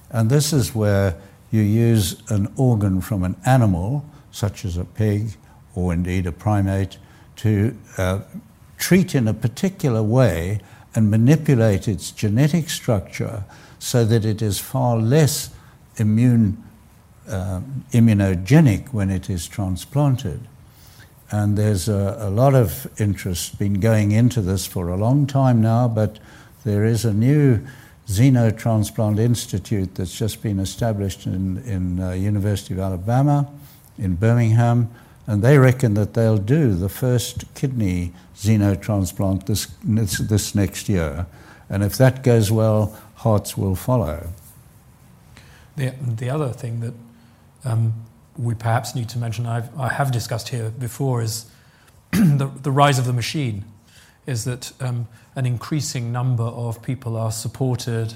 And this is where you use an organ from an animal, such as a pig or indeed a primate, to uh, treat in a particular way and manipulate its genetic structure so that it is far less immune, uh, immunogenic when it is transplanted. And there's a, a lot of interest been going into this for a long time now, but there is a new Xenotransplant Institute that's just been established in, in uh, University of Alabama in Birmingham, and they reckon that they'll do the first kidney xenotransplant this, this, this next year. And if that goes well, hearts will follow. The, the other thing that um, we perhaps need to mention, I've, I have discussed here before, is the, the rise of the machine, is that um, an increasing number of people are supported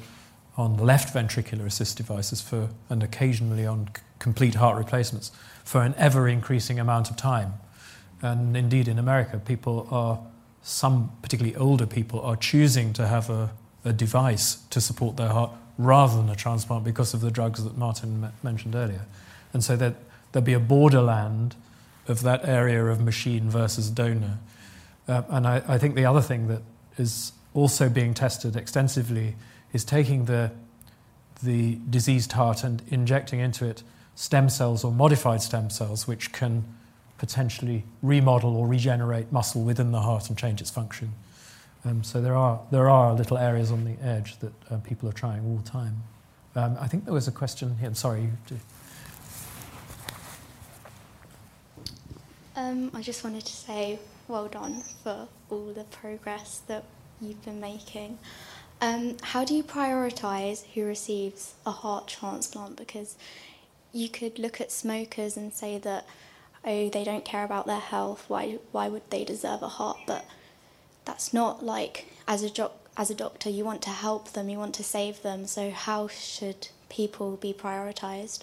on left ventricular assist devices for, and occasionally on c- complete heart replacements for an ever-increasing amount of time. And indeed, in America, people are, some particularly older people, are choosing to have a, a device to support their heart rather than a transplant because of the drugs that Martin m- mentioned earlier. And so that there'll be a borderland of that area of machine versus donor. Uh, and I, I think the other thing that is also being tested extensively is taking the the diseased heart and injecting into it stem cells or modified stem cells, which can potentially remodel or regenerate muscle within the heart and change its function. Um, so there are there are little areas on the edge that uh, people are trying all the time. Um, I think there was a question here. I'm sorry, you do. Um, I just wanted to say, well done for all the progress that you've been making. Um, how do you prioritise who receives a heart transplant? Because you could look at smokers and say that, oh, they don't care about their health, why why would they deserve a heart? But that's not, like, as a, jo- as a doctor, you want to help them, you want to save them, so how should people be prioritised?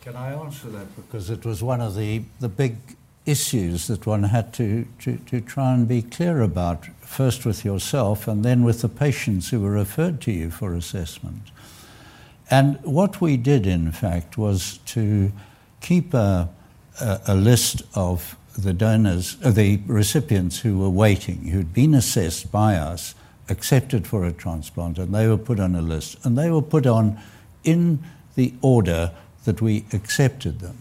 Can I answer that? Because it was one of the, the big issues that one had to, to, to try and be clear about, first with yourself and then with the patients who were referred to you for assessment. And what we did, in fact, was to keep a, a, a list of the donors, uh, the recipients who were waiting, who'd been assessed by us, accepted for a transplant, and they were put on a list. And they were put on in the order that we accepted them.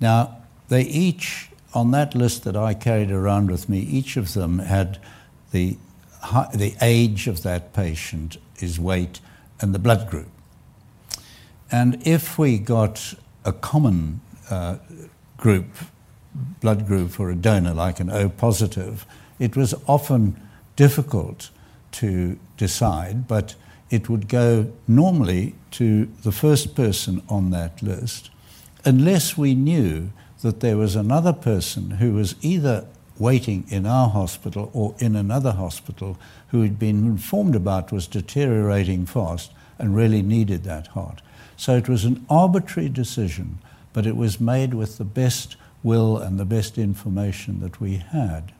Now, they each, on that list that I carried around with me, each of them had the the age of that patient, his weight, and the blood group. And if we got a common uh, group, blood group for a donor, like an O positive, it was often difficult to decide, but it would go normally to the first person on that list, unless we knew that there was another person who was either waiting in our hospital or in another hospital who had been informed about was deteriorating fast and really needed that heart. So it was an arbitrary decision, but it was made with the best will and the best information that we had.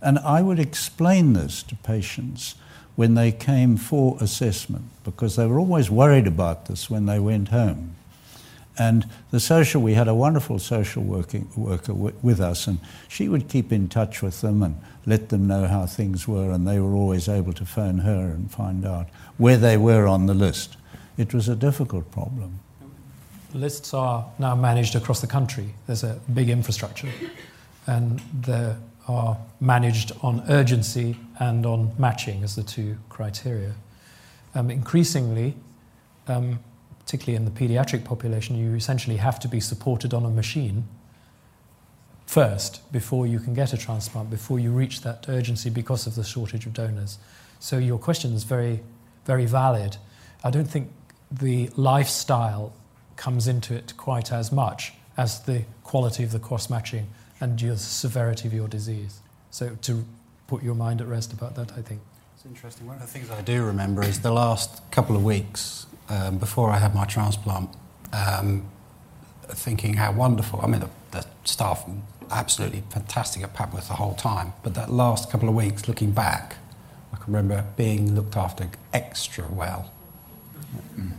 And I would explain this to patients when they came for assessment, because they were always worried about this when they went home. And the social, we had a wonderful social working, worker w with us, and she would keep in touch with them and let them know how things were, and they were always able to phone her and find out where they were on the list. It was a difficult problem. Lists are now managed across the country. There's a big infrastructure, and they are managed on urgency and on matching as the two criteria. Um, increasingly, um, particularly in the pediatric population, you essentially have to be supported on a machine first before you can get a transplant, before you reach that urgency because of the shortage of donors. So your question is very, very valid. I don't think the lifestyle comes into it quite as much as the quality of the cross-matching and the severity of your disease. So to put your mind at rest about that, I think. It's interesting. One of the things I do remember is the last couple of weeks Um, before I had my transplant, um, thinking how wonderful. I mean, the, the staff absolutely fantastic at Papworth the whole time, but that last couple of weeks, looking back, I can remember being looked after extra well.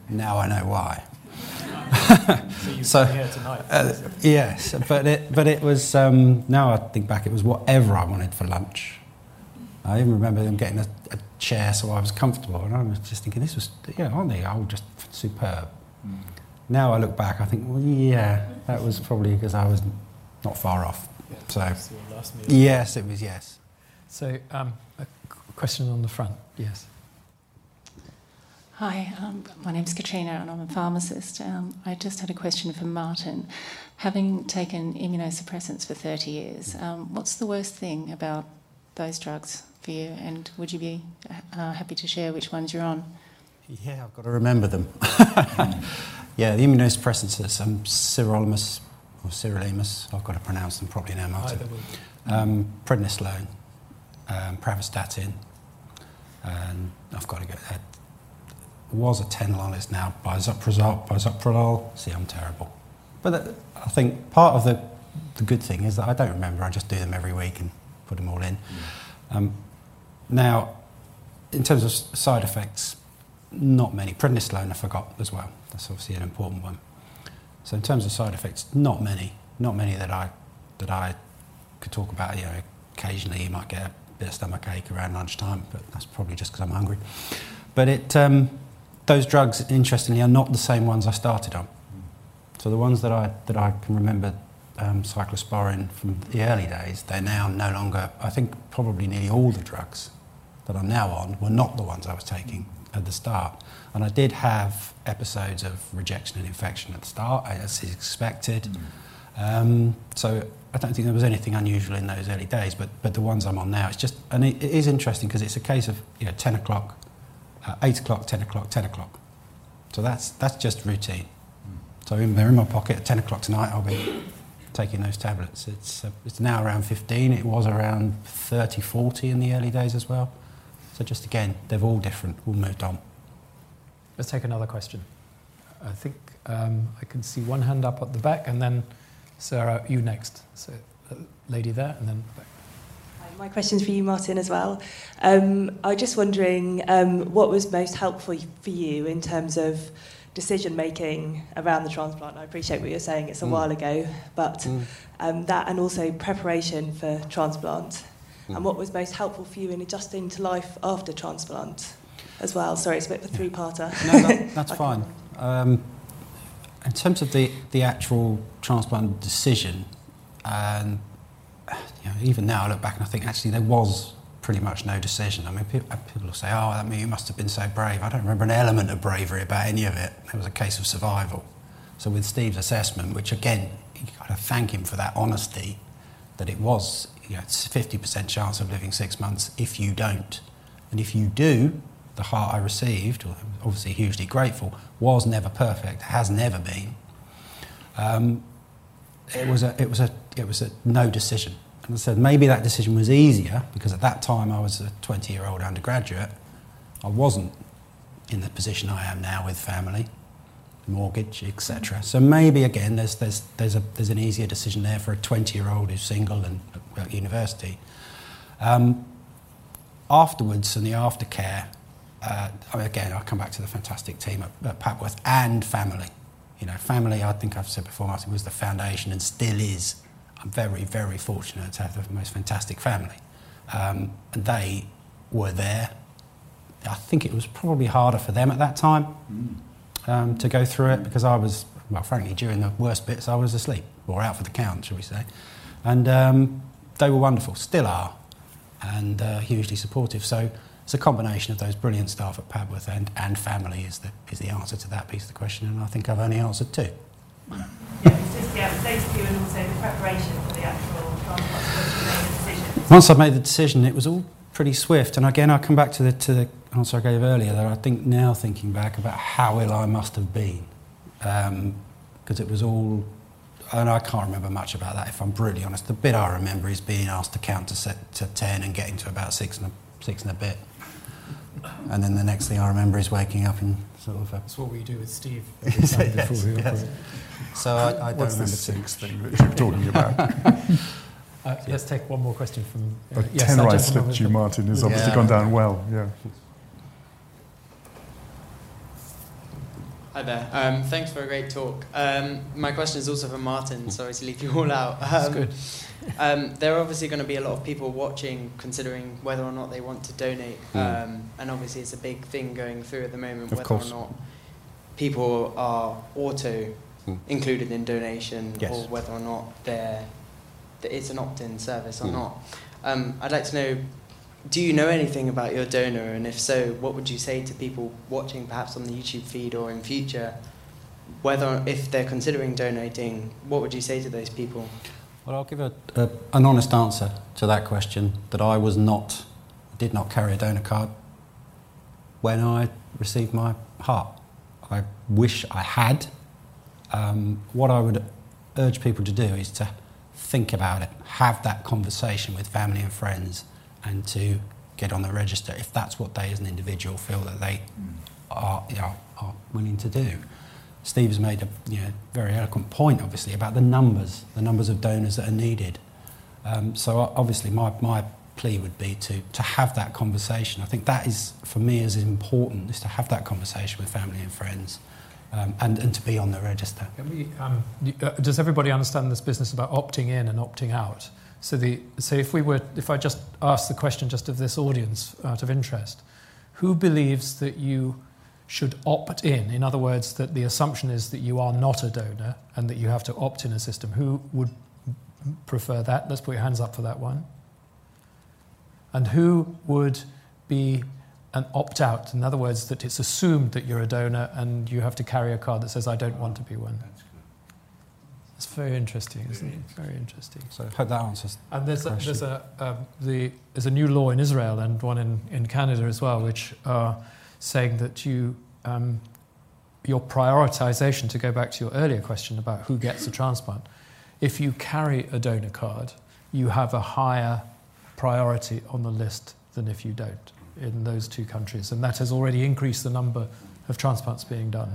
Now I know why. So you're so, here tonight. Uh, yes, but it, but it was, um, now I think back, it was whatever I wanted for lunch. I even remember them getting a, a chair so I was comfortable, and I was just thinking, this was, you know, aren't they all just superb? Mm. Now I look back, I think, well, yeah, that was probably because I was not far off. Yeah, so, was your last meal. Yes, it was, yes. So, um, a question on the front, yes. Hi, um, my name's Katrina, and I'm a pharmacist. Um, I just had a question for Martin. Having taken immunosuppressants for thirty years, um, what's the worst thing about those drugs for you, and would you be uh, happy to share which ones you're on? Yeah, I've got to remember them. Yeah, the immunosuppressants, um, sirolimus or sirolimus, I've got to pronounce them properly now, Martin. Um, prednisolone, um, pravastatin, and I've got to go, that was a ten-lol, is now bisoprolol, bisoprolol. See, I'm terrible. But that, I think part of the, the good thing is that I don't remember, I just do them every week and put them all in. Um, now, in terms of side effects, not many. Prednisolone I forgot as well. That's obviously an important one. So in terms of side effects, not many. Not many that I that I could talk about. You know, occasionally you might get a bit of stomach ache around lunchtime, but that's probably just because I'm hungry. But it um, those drugs, interestingly, are not the same ones I started on. So the ones that I that I can remember. Um, cyclosporine from the early days, they're now no longer, I think probably nearly all the drugs that I'm now on were not the ones I was taking at the start. And I did have episodes of rejection and infection at the start, as expected. Mm. Um, so I don't think there was anything unusual in those early days, but but the ones I'm on now, it's just, and it, it is interesting because it's a case of, you know, ten o'clock, uh, eight o'clock, ten o'clock, ten o'clock. So that's, that's just routine. Mm. So in, they're in my pocket at ten o'clock tonight, I'll be taking those tablets. It's uh, it's now around fifteen. It was around thirty, forty in the early days as well. So just again, they've all different, all moved on. Let's take another question. I think um, I can see one hand up at the back, and then Sarah, you next. So uh, lady there, and then back. My question's for you, Martin, as well. Um, I was just wondering um, what was most helpful for you in terms of decision-making around the transplant. I appreciate what you're saying, it's a mm. while ago, but mm. um, that and also preparation for transplant. Mm. And what was most helpful for you in adjusting to life after transplant as well? Sorry, it's a bit of a three-parter. No, that, that's fine. Um, in terms of the, the actual transplant decision, um, you know, even now I look back and I think actually there was pretty much no decision. I mean, people, people will say, oh, I mean, you must have been so brave. I don't remember an element of bravery about any of it. It was a case of survival. So with Steve's assessment, which again, you've got to thank him for that honesty, that it was, you know, it's a fifty percent chance of living six months if you don't. And if you do, the heart I received, obviously hugely grateful, was never perfect, has never been. Um, it was a, it was a, it was a no decision. And I said, maybe that decision was easier because at that time I was a twenty-year-old undergraduate. I wasn't in the position I am now with family, mortgage, et cetera. So maybe again, there's there's there's a there's an easier decision there for a twenty-year-old who's single and at university. Um, afterwards, and the aftercare. Uh, again, I'll come back to the fantastic team at, at Papworth and family. You know, family, I think I've said before, Martin, was the foundation and still is. I'm very, very fortunate to have the most fantastic family. Um, and they were there. I think it was probably harder for them at that time um, to go through it because I was, well, frankly, during the worst bits, I was asleep or out for the count, shall we say. And um, they were wonderful, still are, and uh, hugely supportive. So it's a combination of those brilliant staff at Papworth and, and family is the is the answer to that piece of the question, and I think I've only answered two. Yeah, it's just yeah, the data view and also the preparation for the actual decision. Once I've made the decision, it was all pretty swift, and again I come back to the to the answer I gave earlier that I think now thinking back about how ill I must have been, because um, it was all, and I can't remember much about that if I'm brutally honest. The bit I remember is being asked to count to set to ten and getting to about six and a, six and a bit. And then the next thing I remember is waking up in sort of a... That's what we do with Steve every time yes, before we yes. So I, I don't What's remember the sixth thing that you're talking about. uh, let's take one more question from... Uh, the yes, tenor I slipped you, Martin, has obviously yeah. gone down well. Yeah. Hi there. Um, thanks for a great talk. Um, my question is also for Martin. Sorry to leave you all out. Um, That's good. Um, there are obviously going to be a lot of people watching, considering whether or not they want to donate. Mm. Um, and obviously it's a big thing going through at the moment, of whether course. or not people are auto mm. included in donation yes. or whether or not they're, it's an opt-in service or mm. not. Um, I'd like to know, do you know anything about your donor? And if so, what would you say to people watching perhaps on the YouTube feed or in future, whether if they're considering donating, what would you say to those people? Well, I'll give a, a, an honest answer to that question, that I was not, did not carry a donor card when I received my heart. I wish I had. Um, what I would urge people to do is to think about it, have that conversation with family and friends, and to get on the register if that's what they as an individual feel that they mm. are, you know, are willing to do. Steve has made a you know, very eloquent point, obviously, about the numbers, the numbers of donors that are needed. Um, so obviously my, my plea would be to, to have that conversation. I think that is, for me, as important, is to have that conversation with family and friends um, and, and to be on the register. Can we, um, does everybody understand this business about opting in and opting out? So, the, so if, we were, if I just asked the question just of this audience out of interest, who believes that you... should opt in? In other words, that the assumption is that you are not a donor and that you have to opt in a system. Who would prefer that? Let's put your hands up for that one. And who would be an opt-out? In other words, that it's assumed that you're a donor and you have to carry a card that says, I don't want to be one. That's very interesting, isn't it? Very interesting. So I hope that answers the And there's a, there's, a, um, the, there's a new law in Israel and one in, in Canada as well, which are... saying that you, um, your prioritization, to go back to your earlier question about who gets a transplant, if you carry a donor card, you have a higher priority on the list than if you don't in those two countries. And that has already increased the number of transplants being done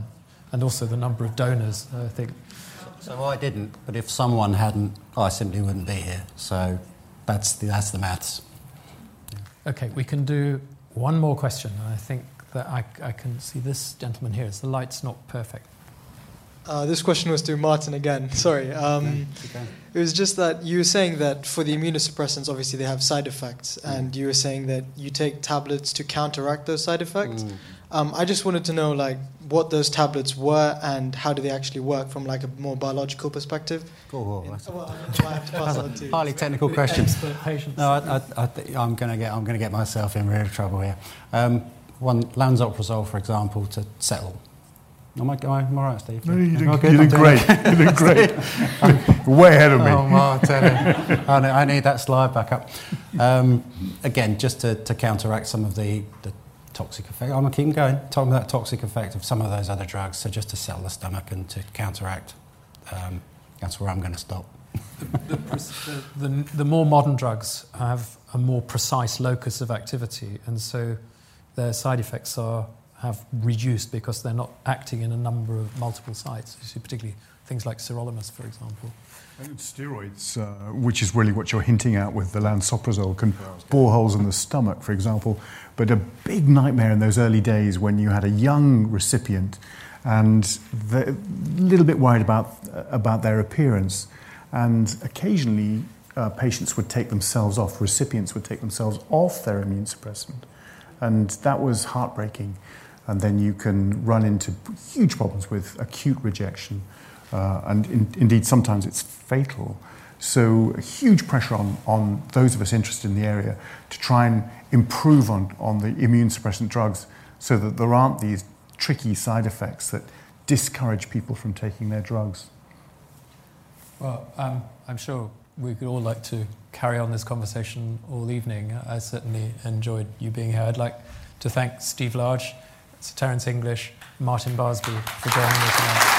and also the number of donors, I think. So I didn't, but if someone hadn't, I simply wouldn't be here. So that's the, that's the maths. Okay, we can do one more question. I think that I, I can see this gentleman here. It's the light's not perfect. Uh, this question was to Martin again. Sorry. Um, okay. It was just that you were saying that for the immunosuppressants, obviously they have side effects, mm. and you were saying that you take tablets to counteract those side effects. Mm. Um, I just wanted to know, like, what those tablets were and how do they actually work from, like, a more biological perspective. Cool. Well, well, I have to pass on to highly technical questions. No, I, I, I th- I'm going to get I'm going to get myself in real trouble here. Um, One lansoprazole, for example, to settle. Am I, am I, am I right, Steve? No, you did, you did great. You did great. Way ahead of me. Oh, Martin. I need that slide back up. Um, again, just to, to counteract some of the, the toxic effect. I'm going to keep going. Talking about that toxic effect of some of those other drugs, so just to settle the stomach and to counteract. Um, that's where I'm going to stop. the, the, the, the more modern drugs have a more precise locus of activity, and so... their side effects are have reduced because they're not acting in a number of multiple sites, particularly things like sirolimus, for example. And steroids, uh, which is really what you're hinting at with the lansoprazole, can bore holes in the stomach, for example. But a big nightmare in those early days when you had a young recipient and they're a little bit worried about, about their appearance. And occasionally uh, patients would take themselves off, recipients would take themselves off their immune suppressant. And that was heartbreaking. And then you can run into huge problems with acute rejection. Uh, and in, indeed, sometimes it's fatal. So huge pressure on, on those of us interested in the area to try and improve on, on the immune suppressant drugs so that there aren't these tricky side effects that discourage people from taking their drugs. Well, um, I'm sure we could all like to carry on this conversation all evening. I certainly enjoyed you being here. I'd like to thank Steve Large, Sir Terence English, Martin Barsby for joining me tonight.